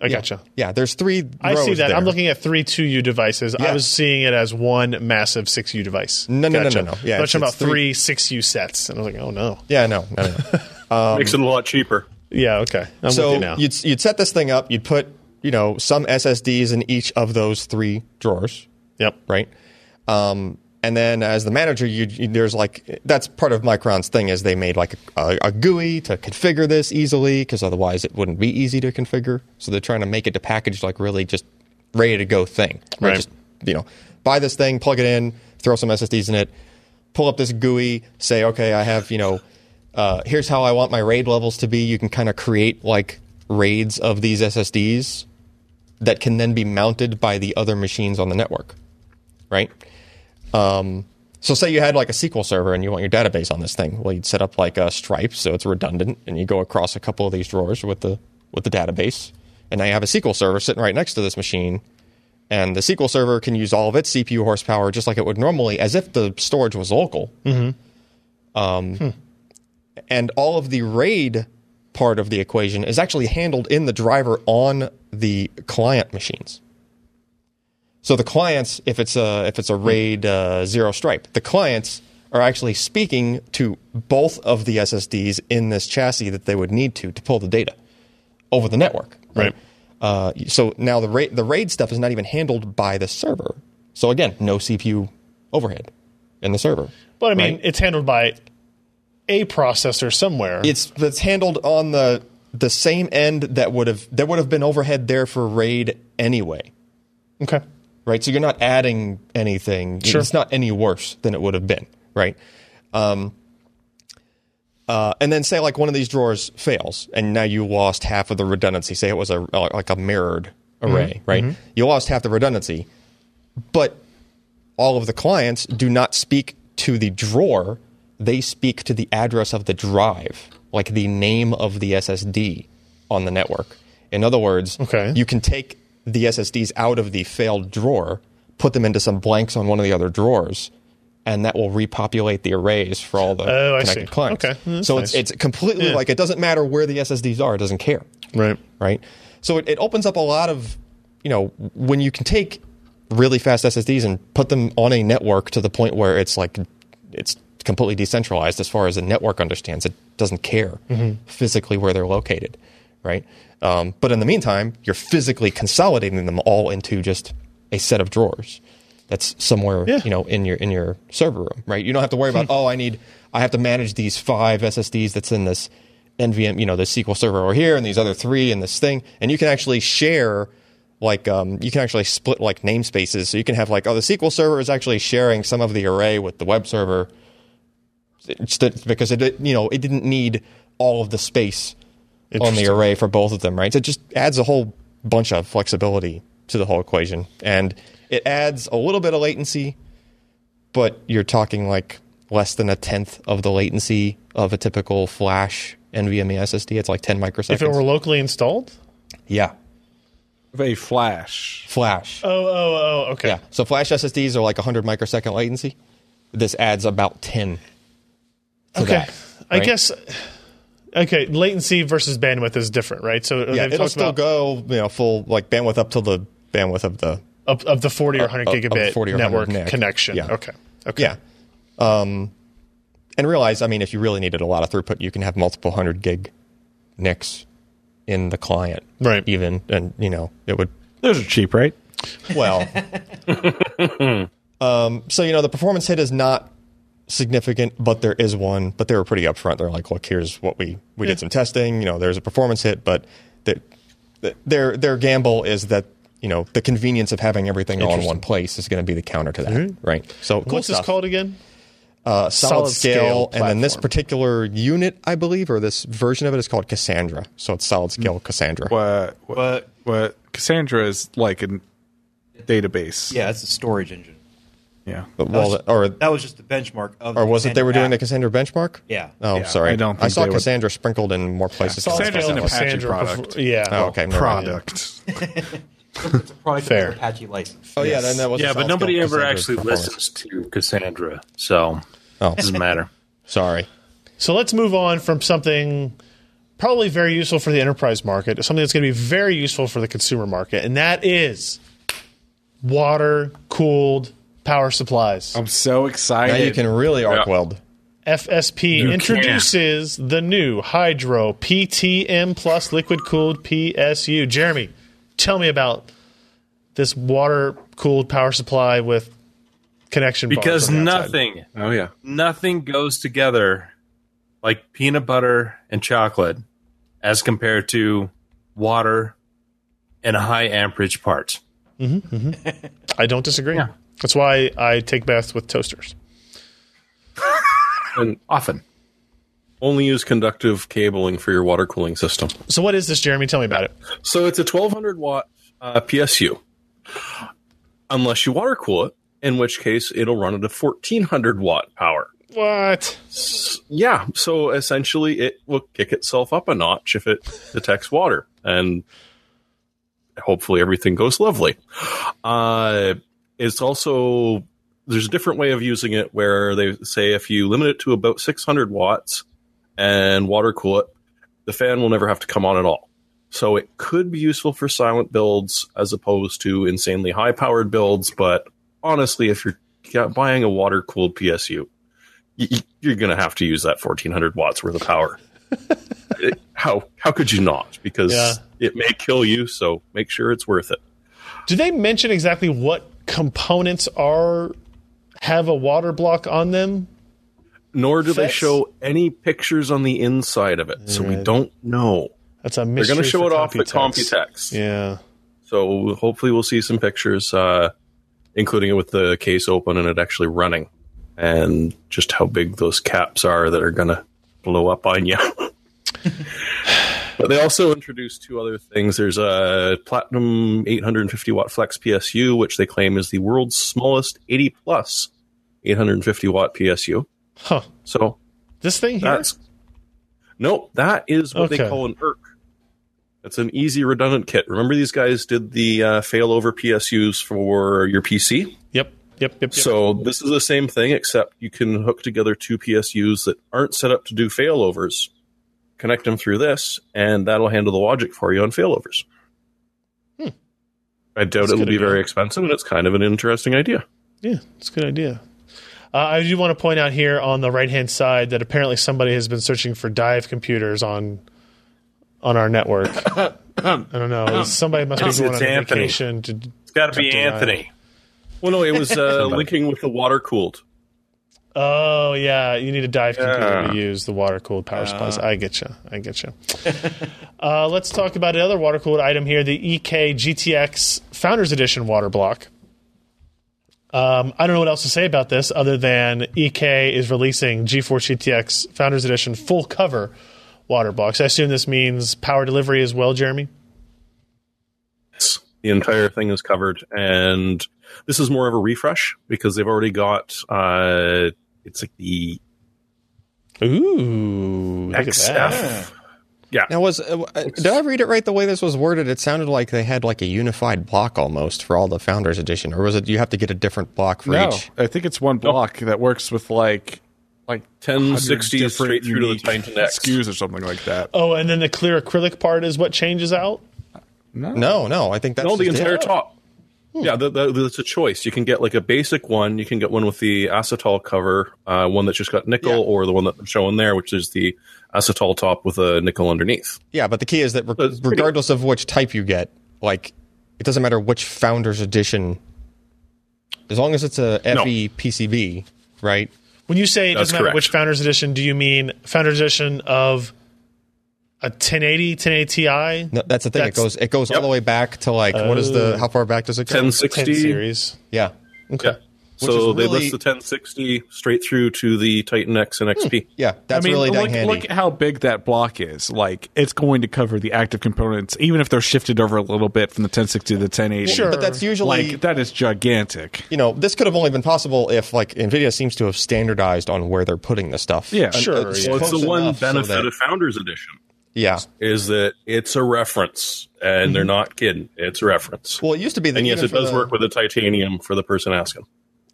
I yeah. gotcha. Yeah, there's three. I rows see that. There. I'm looking at three two U devices. Yeah. I was seeing it as one massive six U device. No, no, gotcha. no, no, no. Yeah, I'm talking about three six U sets, and I was like, oh no. Yeah, no, no, no. Um, makes it a lot cheaper. Yeah, okay. I'm so with you now. you'd you'd set this thing up. You'd put you know some S S Ds in each of those three drawers. Yep. Right. Um, And then as the manager, you, you, there's like that's part of Micron's thing is they made like a, a G U I to configure this easily because otherwise it wouldn't be easy to configure. So they're trying to make it to package like really just ready to go thing. Right. right. Just, you know, buy this thing, plug it in, throw some S S Ds in it, pull up this G U I, say, okay, I have, you know, uh, here's how I want my RAID levels to be. You can kind of create like RAIDs of these S S Ds that can then be mounted by the other machines on the network. Right. Um, so say you had like a S Q L server and you want your database on this thing. Well, you'd set up like a Stripe so it's redundant, and you go across a couple of these drawers with the with the database, and now you have a S Q L server sitting right next to this machine, and the S Q L server can use all of its C P U horsepower just like it would normally, as if the storage was local. Mm-hmm. Um, hmm. And all of the RAID part of the equation is actually handled in the driver on the client machines. So the clients, if it's a if it's a RAID uh, zero stripe, the clients are actually speaking to both of the S S Ds in this chassis that they would need to to pull the data over the network. Right. right. Uh, so now the RAID, the RAID stuff is not even handled by the server. So again, no C P U overhead in the server. But I mean, right? It's handled by a processor somewhere. It's it's handled on the the same end that would have that would have been overhead there for RAID anyway. Okay. Right, so you're not adding anything. Sure. It's not any worse than it would have been, right? Um, uh, and then say like one of these drawers fails, and now you lost half of the redundancy. Say it was a like a mirrored array, mm-hmm. right? Mm-hmm. You lost half the redundancy, but all of the clients do not speak to the drawer; they speak to the address of the drive, like the name of the S S D on the network. In other words, okay. you can take the S S Ds out of the failed drawer, put them into some blanks on one of the other drawers, and that will repopulate the arrays for all the oh, connected clients. Okay. That's so nice. it's it's completely yeah. like it doesn't matter where the S S Ds are, it doesn't care. Right. Right. So it, it opens up a lot of, you know, when you can take really fast S S Ds and put them on a network to the point where it's like it's completely decentralized as far as the network understands. It doesn't care mm-hmm. physically where they're located. Right. Um, but in the meantime, you're physically consolidating them all into just a set of drawers that's somewhere, yeah. you know, in your in your server room. Right. You don't have to worry about, oh, I need I have to manage these five S S Ds that's in this N V M, you know, the S Q L server over here and these other three and this thing. And you can actually share like um, you can actually split like namespaces. So you can have like, oh, the S Q L server is actually sharing some of the array with the web server because, it you know, it didn't need all of the space on the array for both of them, right? So it just adds a whole bunch of flexibility to the whole equation. And it adds a little bit of latency, but you're talking like less than a tenth of the latency of a typical flash NVMe S S D. It's like ten microseconds. If it were locally installed? Yeah. A flash. Flash. Oh, oh, oh, okay. Yeah. So flash S S Ds are like one hundred microsecond latency. This adds about ten to okay. that. Right? I guess... Okay, latency versus bandwidth is different, right? So yeah, it'll still about, go, you know, full like bandwidth up till the bandwidth of the of, of the forty or one hundred gigabit network connection. Yeah. Okay, okay, yeah, Um, and realize, I mean, if you really needed a lot of throughput, you can have multiple hundred gig N I Cs in the client, right? Even, and you know, it would. Those are cheap, right? Well, um, so you know, the performance hit is not significant, but there is one. But they were pretty upfront. They're like, look, here's what we we yeah. did some testing. You know, there's a performance hit, but the, the, their their gamble is that, you know, the convenience of having everything all in one place is going to be the counter to that, mm-hmm. right? So cool what's stuff. This called again? Uh, solid, solid scale, scale and platform. Then this particular unit, I believe, or this version of it is called Cassandra. So it's solid scale Cassandra. What? What? What? Cassandra is like a database. Yeah, it's a storage engine. Yeah, but well, that was, or that was just the benchmark of. Or was it they were doing app. The Cassandra benchmark? Yeah. Oh, yeah. Sorry, I don't. Think I saw Cassandra would. Sprinkled in more places. Yeah. Cassandra's an Apache product. Before, yeah. Oh, okay. Product. It's a product Fair. Of Apache license. Oh yes. yeah, then that was yeah, but nobody ever Cassandra actually listens to Cassandra, so oh. it doesn't matter. Sorry. So let's move on from something probably very useful for the enterprise market to something that's going to be very useful for the consumer market, and that is water-cooled power supplies. I'm so excited! Now you can really arc yeah. weld. F S P you introduces can. The new Hydro P T M Plus liquid-cooled P S U. Jeremy, tell me about this water-cooled power supply with connection bars. Because nothing, oh yeah, nothing goes together like peanut butter and chocolate as compared to water and a high amperage part. Mm-hmm, mm-hmm. I don't disagree. Yeah. That's why I take baths with toasters. And often. Only use conductive cabling for your water cooling system. So what is this, Jeremy? Tell me about it. So it's a twelve hundred watt uh, P S U, unless you water cool it, in which case it'll run at a fourteen hundred watt power. What? S- yeah. So essentially it will kick itself up a notch if it detects water, and hopefully everything goes lovely. Uh, it's also, there's a different way of using it where they say if you limit it to about six hundred watts, and water cool it, the fan will never have to come on at all. So it could be useful for silent builds as opposed to insanely high-powered builds, but honestly, if you're buying a water-cooled P S U, you're going to have to use that fourteen hundred watts worth of power. How how could you not? Because yeah. it may kill you, so make sure it's worth it. Do they mention exactly what components are have a water block on them? Nor do they show any pictures on the inside of it, right. So we don't know. That's a mystery. They're going to show it off at Computex. Yeah. So hopefully we'll see some pictures, uh, including it with the case open and it actually running, and just how big those caps are that are going to blow up on you. But they also introduced two other things. There's a Platinum eight hundred fifty watt Flex P S U, which they claim is the world's smallest eighty plus eight hundred fifty watt P S U. Huh. So this thing here? No, that is what okay. they call an E R C. It's an easy redundant kit. Remember these guys did the uh, failover P S Us for your P C? Yep. Yep. Yep. So yep. this is the same thing, except you can hook together two P S Us that aren't set up to do failovers, connect them through this, and that'll handle the logic for you on failovers. Hmm. I doubt it'll be very expensive, and it's kind of an interesting idea. Yeah, it's a good idea. Uh, I do want to point out here on the right-hand side that apparently somebody has been searching for dive computers on on our network. I don't know. Somebody must it's, be going on a vacation. To, it's got to be Anthony. Dive. Well, no, it was uh, linking with the water-cooled. Oh, yeah. You need a dive computer yeah. to use the water-cooled power uh. supplies. I get you. I get you. uh, let's talk about another water-cooled item here, the E K G T X Founders Edition water block. Um, I don't know what else to say about this other than E K is releasing GeForce G T X Founders Edition full cover water blocks. I assume this means power delivery as well, Jeremy? Yes, the entire thing is covered, and this is more of a refresh because they've already got uh, it's like the ooh X F. Yeah. Now was uh, did I read it right? The way this was worded, it sounded like they had like a unified block almost for all the Founders Edition, or was it you have to get a different block for no, each? I think it's one block nope. that works with like like ten sixty straight through to the Titan X S K Us or something like that. Oh, and then the clear acrylic part is what changes out. No, no, no I think that's no the entire it. Top. Hmm. Yeah, the, the, the, it's a choice. You can get like a basic one. You can get one with the acetal cover, uh, one that's just got nickel, yeah. or the one that I'm showing there, which is the acetal top with a nickel underneath. Yeah, but the key is that re- so regardless pretty- of which type you get, like it doesn't matter which Founders Edition, as long as it's a F E no. P C B, right? When you say it doesn't matter which Founders Edition, do you mean Founders Edition of a ten eighty, ten eighty Ti? No, that's the thing. That's, it goes it goes yep. all the way back to like uh, what is the how far back does it go? ten sixty ten series. Yeah. Okay. Yeah. So they really, list the ten sixty straight through to the Titan X and X P. Yeah, that's I mean, really dang look, handy. Look at how big that block is. Like, it's going to cover the active components, even if they're shifted over a little bit from the ten sixty to the ten eighty. Sure, but that's usually like that is gigantic. You know, this could have only been possible if like NVIDIA seems to have standardized on where they're putting the stuff. Yeah, and, sure. It's, well, it's the one benefit so that, of Founders Edition. Yeah, is that it's a reference, and mm-hmm. they're not kidding. It's a reference. Well, it used to be, that and yes, it does the, work with the titanium for the person asking.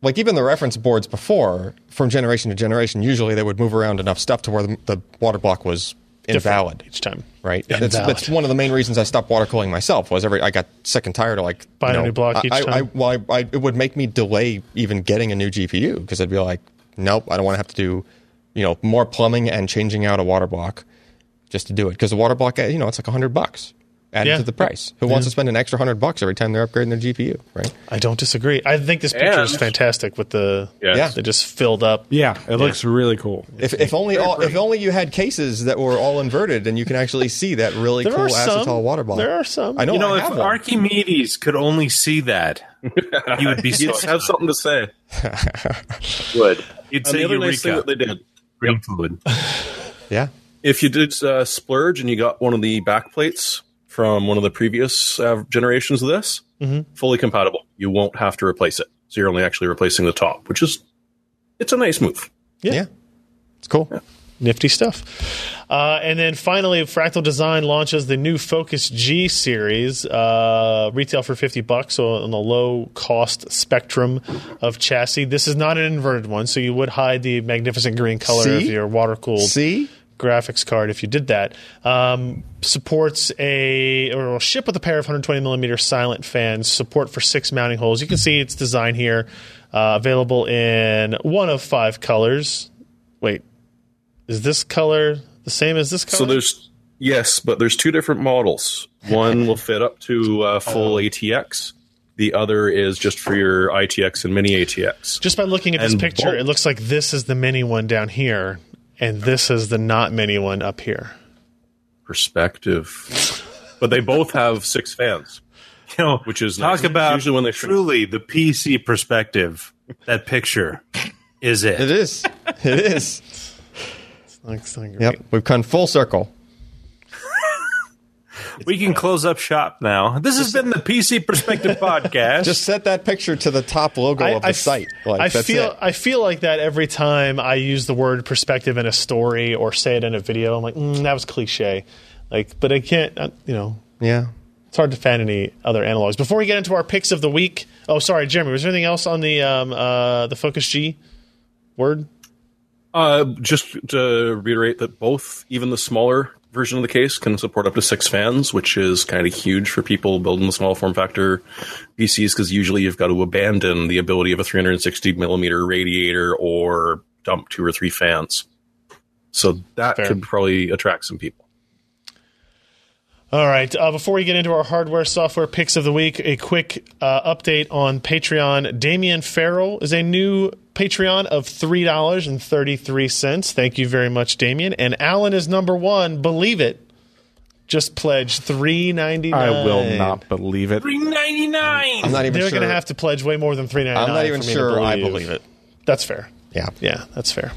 Like, even the reference boards before, from generation to generation, usually they would move around enough stuff to where the, the water block was invalid different each time, right? Yeah, that's, that's one of the main reasons I stopped water cooling myself. Was every I got sick and tired of like buying you know, a new block I, each I, time. I, well, I, I, it would make me delay even getting a new G P U because I'd be like, nope, I don't want to have to do, you know, more plumbing and changing out a water block just to do it because the water block, you know, it's like a hundred bucks. Added yeah. to the price. Who yeah. wants to spend an extra hundred bucks every time they're upgrading their G P U, right? I don't disagree. I think this picture and is fantastic with the yes. yeah they just filled up. Yeah, it yeah. looks really cool. If, if only all, if only you had cases that were all inverted and you can actually see that really cool acetal water bottle. There are some. I know. You know, I have if one. Archimedes could only see that, you would be so have something to say. Good. You'd say Eureka. Nice thing that they did. Real fluid. Yeah. If you did uh, splurge and you got one of the back plates from one of the previous uh, generations of this, mm-hmm. fully compatible. You won't have to replace it. So you're only actually replacing the top, which is, it's a nice move. Yeah. yeah. It's cool. Yeah. Nifty stuff. Uh, and then finally, Fractal Design launches the new Focus G series, uh, retail for fifty bucks, so on the low-cost spectrum of chassis. This is not an inverted one, so you would hide the magnificent green color See? of your water-cooled. See? graphics card if you did that. Um, supports a or will ship with a pair of one hundred twenty millimeter silent fans, support for six mounting holes. You can see its design here, uh, available in one of five colors. Wait, is this color the same as this color? So there's yes, but there's two different models. One will fit up to uh, full um, A T X. The other is just for your I T X and mini A T X. Just by looking at this and picture, both- it looks like this is the mini one down here. And this is the not mini one up here. Perspective. But they both have six fans. You know, which is talk nice. about usually when they truly the P C perspective. That picture is it. It is. It is. It's not, it's not yep. We've come full circle. We can close up shop now. This has been the P C Perspective Podcast. Just set that picture to the top logo I, of the I, site. Like, I that's feel it. I feel like that every time I use the word perspective in a story or say it in a video. I'm like, mm, that was cliche. Like, but I can't. Uh, you know. Yeah. It's hard to find any other analogs. Before we get into our picks of the week. Oh, sorry, Jeremy. Was there anything else on the um, uh, the Focus G word? Uh, just to reiterate that both, even the smaller version of the case can support up to six fans, which is kind of huge for people building the small form factor P Cs, because usually you've got to abandon the ability of a three hundred sixty millimeter radiator or dump two or three fans. So that Fair. could probably attract some people. All right. Uh, before we get into our hardware software picks of the week, a quick uh, update on Patreon. Damian Farrell is a new Patreon of three dollars and thirty-three cents. Thank you very much, Damian. And Alan is number one. Believe it. Just pledged three dollars and ninety-nine cents. I will not believe it. three dollars and ninety-nine cents. I'm not even They're sure. They're going to have to pledge way more than three dollars and ninety-nine cents. I'm not even sure believe. I believe it. That's fair. Yeah. Yeah, that's fair.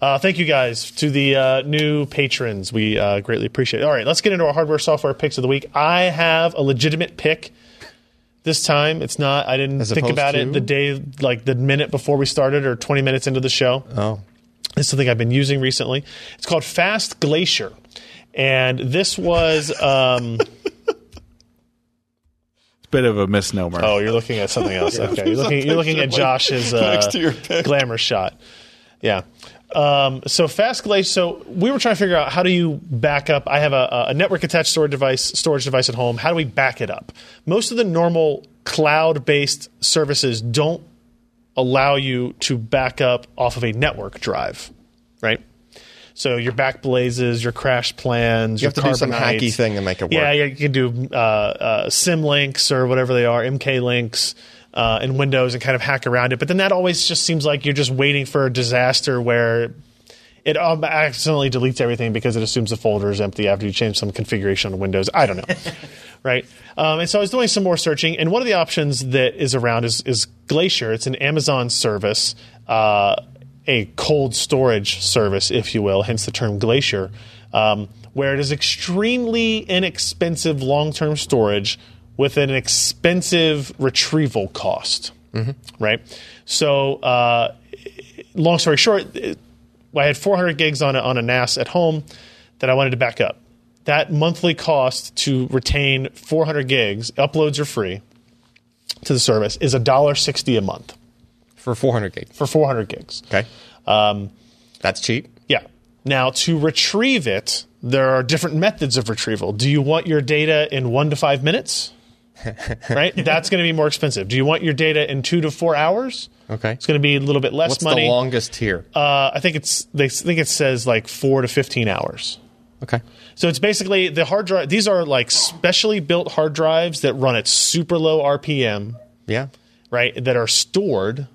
Uh, thank you guys to the uh, new patrons. We uh, greatly appreciate it. All right, let's get into our hardware software picks of the week. I have a legitimate pick this time. It's not. I didn't As think about to? it the day, like the minute before we started, or twenty minutes into the show. Oh, it's something I've been using recently. It's called Fast Glacier, and this was. Um, Bit of a misnomer. Oh, you're looking at something else. Okay, you're looking. You're looking at Josh's uh, glamour shot. Yeah. Um, so Fast Glacier. So we were trying to figure out how do you back up. I have a, a network attached storage device, storage device at home. How do we back it up? Most of the normal cloud-based services don't allow you to back up off of a network drive, right? So your Backblazes, your Crash Plans, you your have to Carbonite. Do some hacky thing to make it work. Yeah, you can do uh, uh, SIM links or whatever they are, M K links uh, in Windows, and kind of hack around it. But then that always just seems like you're just waiting for a disaster where it um, accidentally deletes everything because it assumes the folder is empty after you change some configuration on Windows. I don't know, right? Um, and so I was doing some more searching, and one of the options that is around is, is Glacier. It's an Amazon service. Uh, a cold storage service, if you will, hence the term Glacier, um, where it is extremely inexpensive long-term storage with an expensive retrieval cost, mm-hmm. right? So uh, long story short, it, I had four hundred gigs on a, on a N A S at home that I wanted to back up. That monthly cost to retain four hundred gigs, uploads are free to the service, is one dollar sixty a month. For four hundred gigs. For four hundred gigs. Okay. Um, That's cheap. Yeah. Now, to retrieve it, there are different methods of retrieval. Do you want your data in one to five minutes? Right? That's going to be more expensive. Do you want your data in two to four hours? Okay. It's going to be a little bit less What's money. What's the longest tier? Uh, I think it's they think it says like four to fifteen hours. Okay. So it's basically the hard drive. These are like specially built hard drives that run at super low R P M. Yeah. Right? That are stored.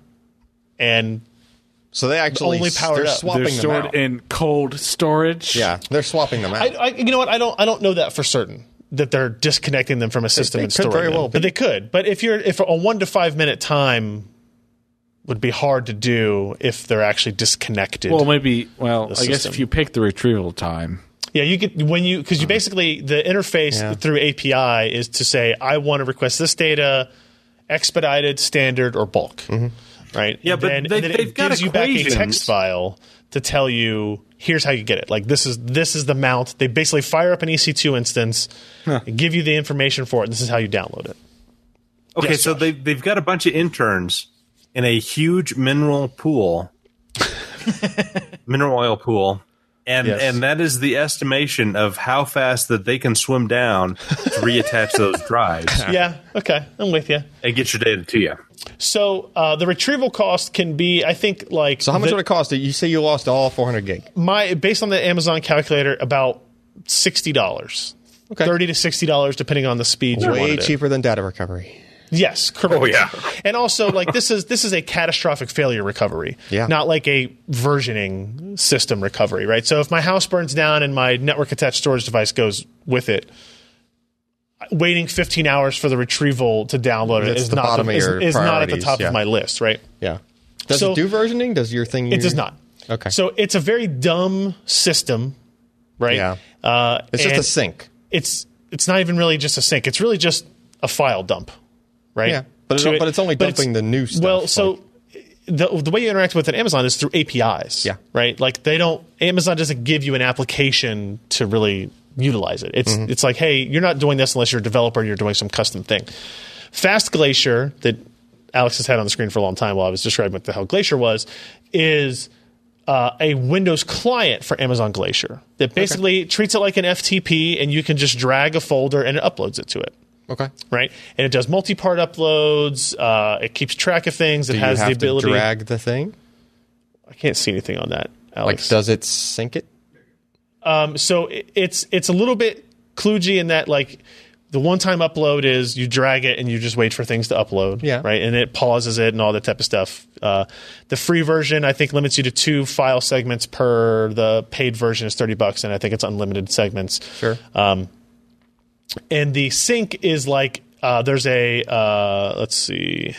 And so they actually only powered they're up. Swapping they're stored them out. In cold storage. Yeah, they're swapping them out. I, I, you know what? I don't. I don't know that for certain that they're disconnecting them from a system they, they and storing very them. Well but they could. But if you're if a one to five minute time would be hard to do if they're actually disconnected. Well, maybe. Well, I guess if you pick the retrieval time. Yeah, you get when you because you basically the interface yeah. through A P I is to say I want to request this data, expedited, standard, or bulk. Mm-hmm. Right. Yeah, and but then, they, then they've it got gives equations. You back a text file to tell you here's how you get it. Like this is this is the mount. They basically fire up an E C two instance, huh. and give you the information for it. And this is how you download it. Okay, yes, so they they've got a bunch of interns in a huge mineral pool, mineral oil pool, and yes. and that is the estimation of how fast that they can swim down to reattach those drives. Yeah. Okay, I'm with you. And get your data to you. So uh, the retrieval cost can be, I think, like... So how much the, would it cost? You say you lost all four hundred gig. My, based on the Amazon calculator, about sixty dollars. Okay. thirty to sixty dollars, depending on the speed you want. Way cheaper than data recovery. Yes, correct. Oh, yeah. And also, like, this is this is a catastrophic failure recovery, yeah. not like a versioning system recovery, right? So if my house burns down and my network-attached storage device goes with it, waiting fifteen hours for the retrieval to download it is not, is, is not at the top yeah. of my list, right? Yeah. Does so, it do versioning? Does your thing... It does not. Okay. So it's a very dumb system, right? Yeah. Uh, it's just a sync. It's it's not even really just a sync. It's really just a file dump, right? Yeah, but, it, it, but it's only but dumping it's, the new stuff. Well, like. So the, the way you interact with an Amazon is through A P Is, yeah. right? Like they don't... Amazon doesn't give you an application to really... utilize it. It's mm-hmm. it's like, hey, you're not doing this unless you're a developer and you're doing some custom thing. Fast Glacier, that Alex has had on the screen for a long time while I was describing what the hell Glacier was, is uh, a Windows client for Amazon Glacier that basically okay. treats it like an F T P, and you can just drag a folder and it uploads it to it. Okay. Right? And it does multi-part uploads. Uh, it keeps track of things. It Do has you have the ability to drag the thing? I can't see anything on that, Alex. Like, does it sync it? Um, so it, it's it's a little bit kludgy in that, like, the one-time upload is you drag it and you just wait for things to upload, yeah. right? And it pauses it and all that type of stuff. Uh, the free version, I think, limits you to two file segments per. The paid version is thirty bucks, and I think it's unlimited segments. Sure. Um, and the sync is like uh, there's a uh, – let's see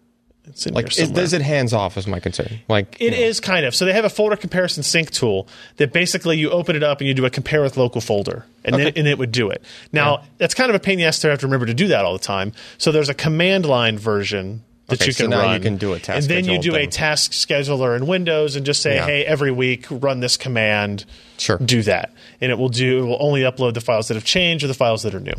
– It's in like, is, is it hands-off is my concern. Like It you know. is kind of. So they have a folder comparison sync tool that basically you open it up and you do a compare with local folder, and, okay. then, and it would do it. Now, yeah. that's kind of a pain in the ass to have to remember to do that all the time. So there's a command line version that okay, you can so now run. You can do a task and then you do thing. a task scheduler in Windows and just say, yeah. hey, every week run this command, sure. do that. And it will do. It will only upload the files that have changed or the files that are new.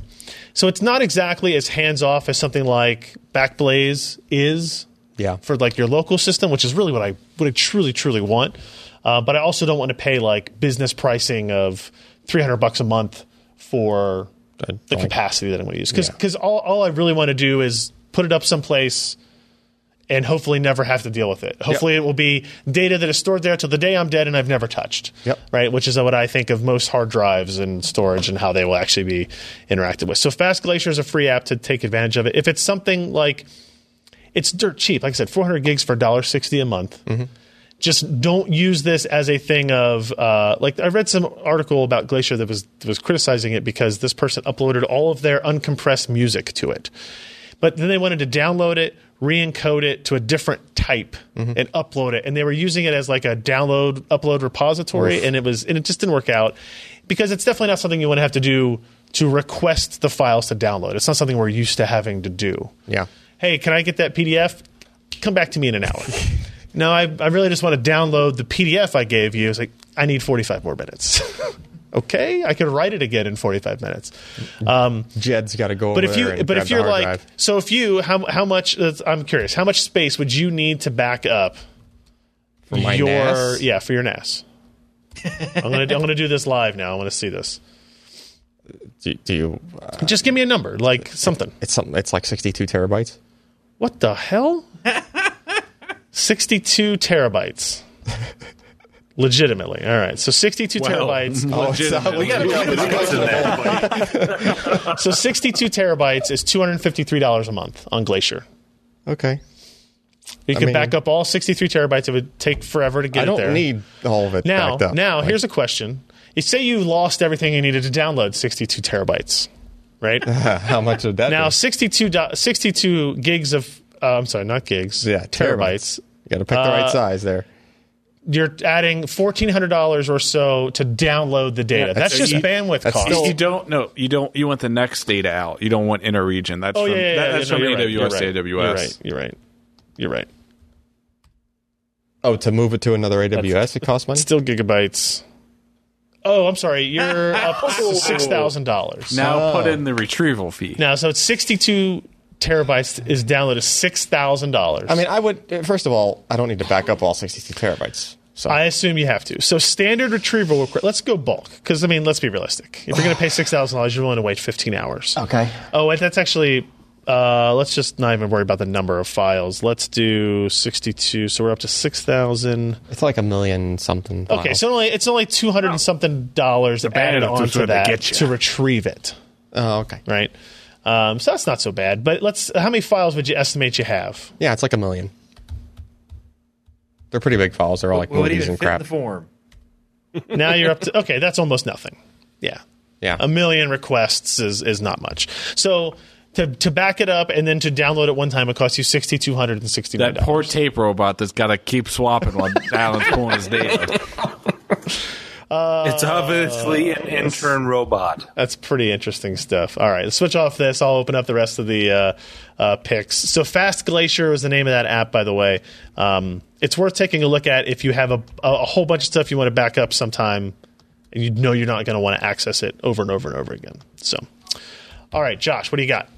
So it's not exactly as hands-off as something like Backblaze is. Yeah, for like your local system, which is really what I what I truly truly want, uh, but I also don't want to pay like business pricing of three hundred bucks a month for the capacity that I'm going to use because because yeah. all all I really want to do is put it up someplace, and hopefully never have to deal with it. Hopefully yep. it will be data that is stored there till the day I'm dead and I've never touched, yep. right? Which is what I think of most hard drives and storage and how they will actually be interacted with. So Fast Glacier is a free app to take advantage of it. If it's something like, it's dirt cheap. Like I said, four hundred gigs for one dollar sixty a month. Mm-hmm. Just don't use this as a thing of, uh, like I read some article about Glacier that was, that was criticizing it because this person uploaded all of their uncompressed music to it. But then they wanted to download it, re-encode it to a different type mm-hmm. and upload it. And they were using it as like a download, upload repository. Oof. And it was, and it just didn't work out because it's definitely not something you want to have to do to request the files to download. It's not something we're used to having to do. Yeah. Hey, can I get that P D F? Come back to me in an hour. No, I, I really just want to download the P D F I gave you. It's like, I need forty-five more minutes. Okay, I could write it again in forty-five minutes. Um, Jed's got to go. But over if you, but if you're like, drive. so if you, how how much? Uh, I'm curious. How much space would you need to back up for my your N A S? Yeah, for your N A S? I'm gonna I'm gonna do this live now. I want to see this. Do, do you uh, just give me a number, like something? It's something. It's like sixty-two terabytes. What the hell? sixty-two terabytes. Legitimately. All right. So sixty-two wow. terabytes. Oh, so we got to jump that. So sixty-two terabytes is two hundred fifty-three dollars a month on Glacier. Okay. You I can mean, back up all sixty-three terabytes. It would take forever to get I don't it there. need all of it now, backed up. Now, like, here's a question. You say you lost everything you needed to download sixty-two terabytes, right? How much of that? Now, sixty-two, sixty-two gigs of, uh, I'm sorry, not gigs. Yeah, terabytes. terabytes. You got to pick the right uh, size there. You're adding fourteen hundred dollars or so to download the data. Yeah, that's, that's just you, bandwidth that's cost. Still, you don't no, you don't you want the next data out. You don't want inter-region. That's oh, from, yeah, yeah, that, yeah, that's yeah, from no, A W S right. to right. A W S. You're right. You're right. You're right. Oh, to move it to another A W S, that's, it costs money. Still gigabytes. Oh, I'm sorry. You're up to six thousand dollars. Now oh. put in the retrieval fee. Now, so it's sixty-two terabytes is downloaded six thousand dollars. I mean, I would, first of all, I don't need to back up all sixty-two terabytes. So I assume you have to. So standard retrieval, let's go bulk. Because, I mean, let's be realistic. If you're going to pay six thousand dollars, you're willing to wait fifteen hours. Okay. Oh, and that's actually, uh, let's just not even worry about the number of files. Let's do sixty-two. So we're up to six thousand. It's like a million something. Okay, miles. so only, it's only two hundred oh. and something dollars to add on to that to, to retrieve it. Oh, okay. Right? Um, so that's not so bad, but let's. How many files would you estimate you have? Yeah, it's like a million. They're pretty big files. They're all like what movies and crap. The form. Now you're up to okay. That's almost nothing. Yeah, yeah. A million requests is is not much. So to to back it up and then to download at one time, it costs you sixty two hundred and sixty nine. That poor tape robot that's got to keep swapping while Alan's pulling his data. Uh, it's obviously an intern robot. That's pretty interesting stuff. All right, let's switch off this. I'll open up the rest of the uh, uh, picks. So Fast Glacier was the name of that app, by the way. Um, it's worth taking a look at if you have a, a whole bunch of stuff you want to back up sometime and you know you're not going to want to access it over and over and over again. So, all right, Josh, what do you got?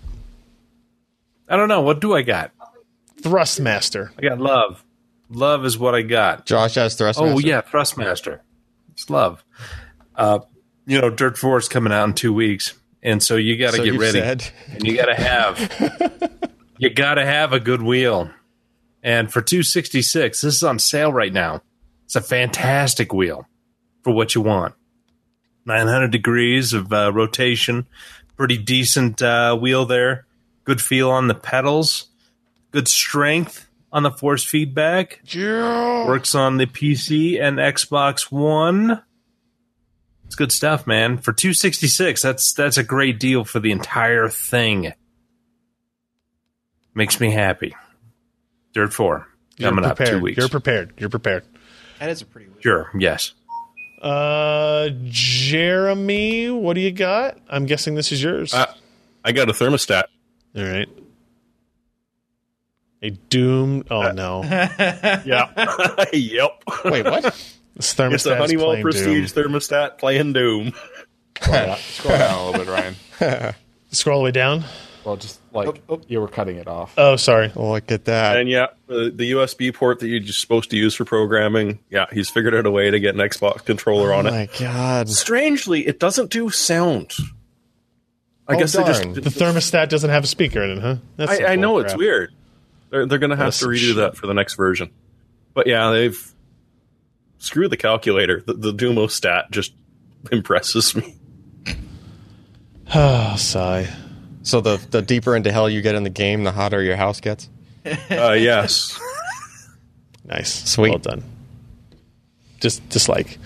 I don't know. What do I got? Thrustmaster. I got love. Love is what I got. Josh has Thrustmaster. Oh, yeah, Thrustmaster. It's love. Uh, you know, Dirt four is coming out in two weeks, and so you got to so get ready. Said. And you got to have you got to have a good wheel. And for two sixty-six, this is on sale right now. It's a fantastic wheel for what you want. nine hundred degrees of uh, rotation, pretty decent uh, wheel there. Good feel on the pedals. Good strength on the force feedback. Yeah. Works on the P C and Xbox One. It's good stuff, man. For two sixty-six, that's that's a great deal for the entire thing. Makes me happy. Dirt four. You're coming prepared. Up two weeks. You're prepared. You're prepared. That is a pretty weird. Sure, yes. Uh, Jeremy, what do you got? I'm guessing this is yours. Uh, I got a thermostat. All right. A Doom... Oh, uh, no. Yeah. Yep. Wait, what? This thermostat it's a Honeywell Prestige Doom. Thermostat playing Doom. Scroll, scroll down a little bit, Ryan. Scroll all the way down? Well, just like, oh, oh. you were cutting it off. Oh, sorry. Oh, look at that. And yeah, the, the U S B port that you're just supposed to use for programming, yeah, he's figured out a way to get an Xbox controller oh on it. Oh, my God. Strangely, it doesn't do sound. I oh, guess they just, the thermostat doesn't have a speaker in it, huh? That's I, I know crap. It's weird. They're, they're going to have That's to redo shit. that for the next version. But yeah, they've screw the calculator. The, the Dumostat just impresses me. Oh, sigh. So the the deeper into hell you get in the game, the hotter your house gets? Uh, yes. Nice. Sweet. Well done. Just dislike.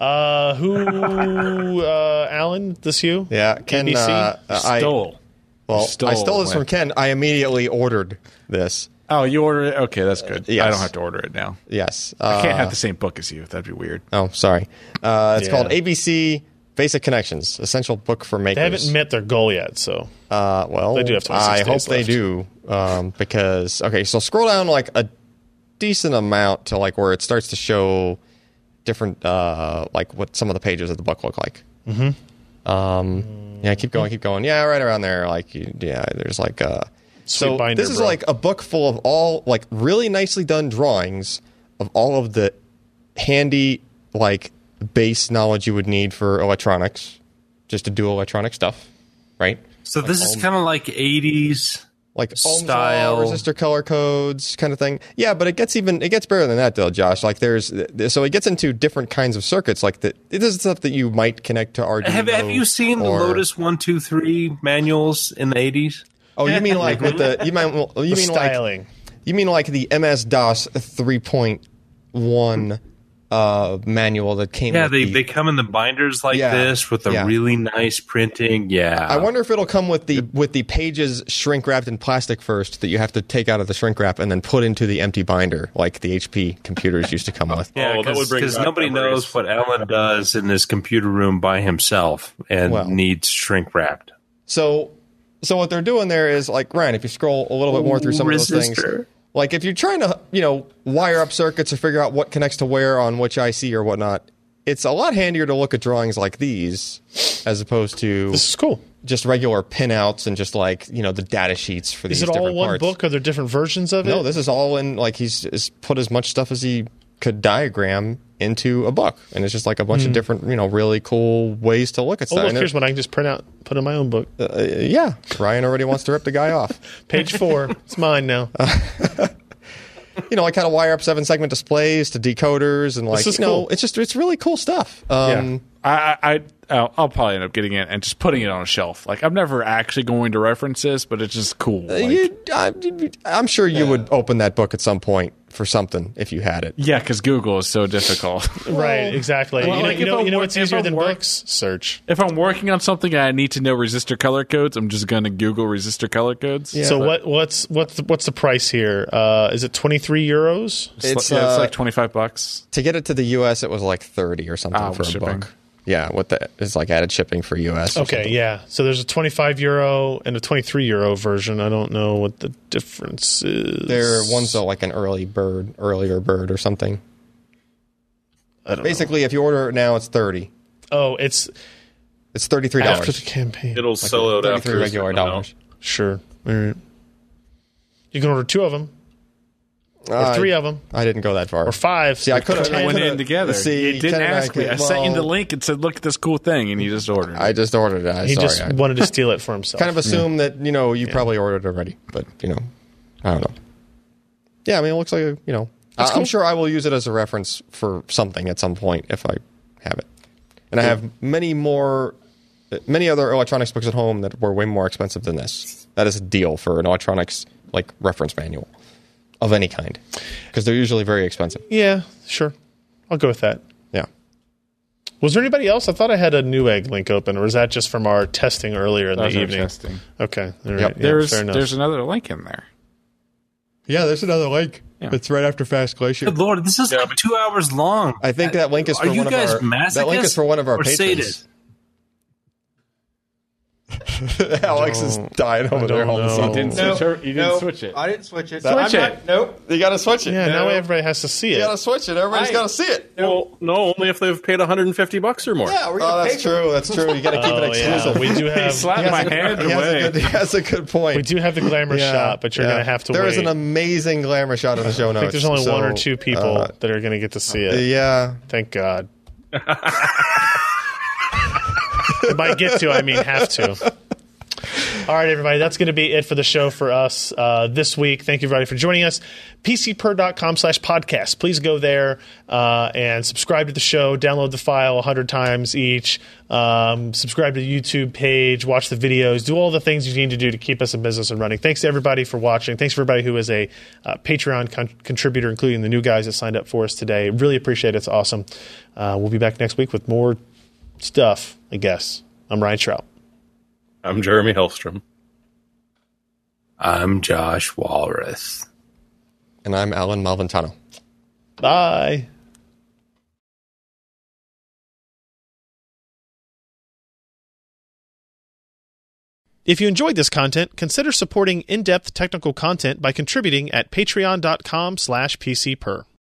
Uh, who? Uh, Alan? This you? Yeah. Ken. Uh, I, stole. Well, stole I stole this went. from Ken. I immediately ordered this. Oh, you ordered it? Okay, that's good. Uh, yes. I don't have to order it now. Yes. Uh, I can't have the same book as you. That'd be weird. Oh, sorry. Uh, it's yeah. called A B C Basic Connections, Essential Book for Makers. They haven't met their goal yet, so. Uh, well, they do have I hope left. they do. Um, because, okay, so scroll down like a decent amount to like where it starts to show different uh like what some of the pages of the book look like. Mm-hmm. um yeah keep going keep going yeah right around there like you, yeah there's like uh Sweet so binder, this is bro. like a book full of all like really nicely done drawings of all of the handy like base knowledge you would need for electronics, just to do electronic stuff, right? So like this is kind of like eighties like style Ohm's law, resistor color codes kind of thing. Yeah, but it gets even it gets better than that though, Josh. Like there's so it gets into different kinds of circuits. Like the, this is stuff that you might connect to Arduino. Have, have you seen or, the Lotus one two three manuals in the eighties? Oh, you mean like with the you mean well, you the mean styling? Like, you mean like the M S DOS three point one uh, manual that came? Yeah, with they the, they come in the binders like yeah, this with a yeah. really nice printing. Yeah, I wonder if it'll come with the with the pages shrink wrapped in plastic first that you have to take out of the shrink wrap and then put into the empty binder like the H P computers used to come with. Yeah, because oh, nobody memories. knows what Alan does in his computer room by himself and well, needs shrink wrapped. So, so what they're doing there is like Ryan, if you scroll a little bit more through some Resistor. of those things. Like, if you're trying to, you know, wire up circuits or figure out what connects to where on which I C or whatnot, it's a lot handier to look at drawings like these as opposed to this is cool. just regular pinouts and just, like, you know, the data sheets for these different parts. Is it all one parts. book? Are there different versions of it? No, this is all in, like, he's, he's put as much stuff as he could diagram into a book. And it's just, like, a bunch mm. of different, you know, really cool ways to look at stuff. Oh, look, here's what I can just print out, put in my own book. Uh, yeah. Ryan already wants to rip the guy off. Page four. It's mine now. Uh, you know, like how to wire up seven segment displays to decoders and like, you know, cool. it's just, it's really cool stuff. Um, yeah. I, I, I'll probably end up getting it and just putting it on a shelf. Like I'm never actually going to reference this, but it's just cool. Like, you, I, I'm sure you yeah. would open that book at some point for something if you had it. Yeah. Cause Google is so difficult. Right. Exactly. Well, you know, like you know, you know what's easier than work, books? Search. If I'm working on something, I need to know resistor color codes. I'm just going to Google resistor color codes. Yeah, so but, what, what's, what's, the, what's the price here? Uh, is it twenty-three euros? It's, it's, yeah, uh, it's like twenty-five bucks. To get it to the U S it was like thirty or something ah, for a shipping. book. Yeah. What the, it's like added shipping for U S. Okay. Something. Yeah. So there's a twenty-five euro and a twenty-three euro version. I don't know what the difference is. There one's a, like an early bird, earlier bird or something. I don't Basically, know. if you order it now, it's thirty. Oh, it's it's thirty-three dollars after the campaign. It'll like sell out after regular dollars. Sure. All right. You can order two of them. Or uh, three of them. I didn't go that far. Or five. See, I could have went in together. See, you didn't ask me. I sent you the link and said, "Look at this cool thing," and you just ordered it. I just ordered it. I, he sorry, just I, wanted to steal it for himself. Kind of assume yeah. that you know you yeah. probably ordered it already, but you know, I don't know. Yeah, I mean, it looks like a, you know. Uh, cool. I'm sure I will use it as a reference for something at some point if I have it. And yeah. I have many more, many other electronics books at home that were way more expensive than this. That is a deal for an electronics like reference manual. Of any kind, because they're usually very expensive. Yeah, sure. I'll go with that. Yeah. Was there anybody else? I thought I had a Newegg link open, or was that just from our testing earlier in that the evening? Testing. Okay. All right. Yep. Yeah, there's fair enough. There's another link in there. Yeah, there's another link. Yeah. It's right after Fast Glacier. Good Lord, this is yeah. like two hours long. I think that, that link is for one of our. That link is for one of our patrons. Alex is dying over there. All of a sudden, you didn't, switch, no, her, you didn't no, switch it. I didn't switch it. Switch it. Not, nope. You got to switch it. Yeah. No. Now everybody has to see it. You got to switch it. Everybody's got to see it. Well, no, only if they've paid one hundred fifty bucks or more. Yeah, we're gonna oh, pay that's them. true. That's true. You got to keep oh, it exclusive. Yeah. We do have. Slap my hand away. That's a good point. We do have the glamour yeah, shot, but you're yeah. gonna have to. There wait. There is an amazing glamour shot in the show notes. I think there's only so, one or two people uh, that are gonna get to see it. Yeah. Thank God. By get to, I mean have to. All right, everybody, that's going to be it for the show for us uh, this week. Thank you, everybody, for joining us. P C per dot com slash podcast. Please go there uh, and subscribe to the show. Download the file one hundred times each. Um, subscribe to the YouTube page. Watch the videos. Do all the things you need to do to keep us in business and running. Thanks to everybody for watching. Thanks to everybody who is a uh, Patreon con- contributor, including the new guys that signed up for us today. Really appreciate it. It's awesome. Uh, we'll be back next week with more stuff, I guess. I'm Ryan Trout. I'm Jeremy Hellstrom. I'm Josh Walrus. And I'm Alan Malventano. Bye. If you enjoyed this content, consider supporting in-depth technical content by contributing at patreon dot com slash P C per.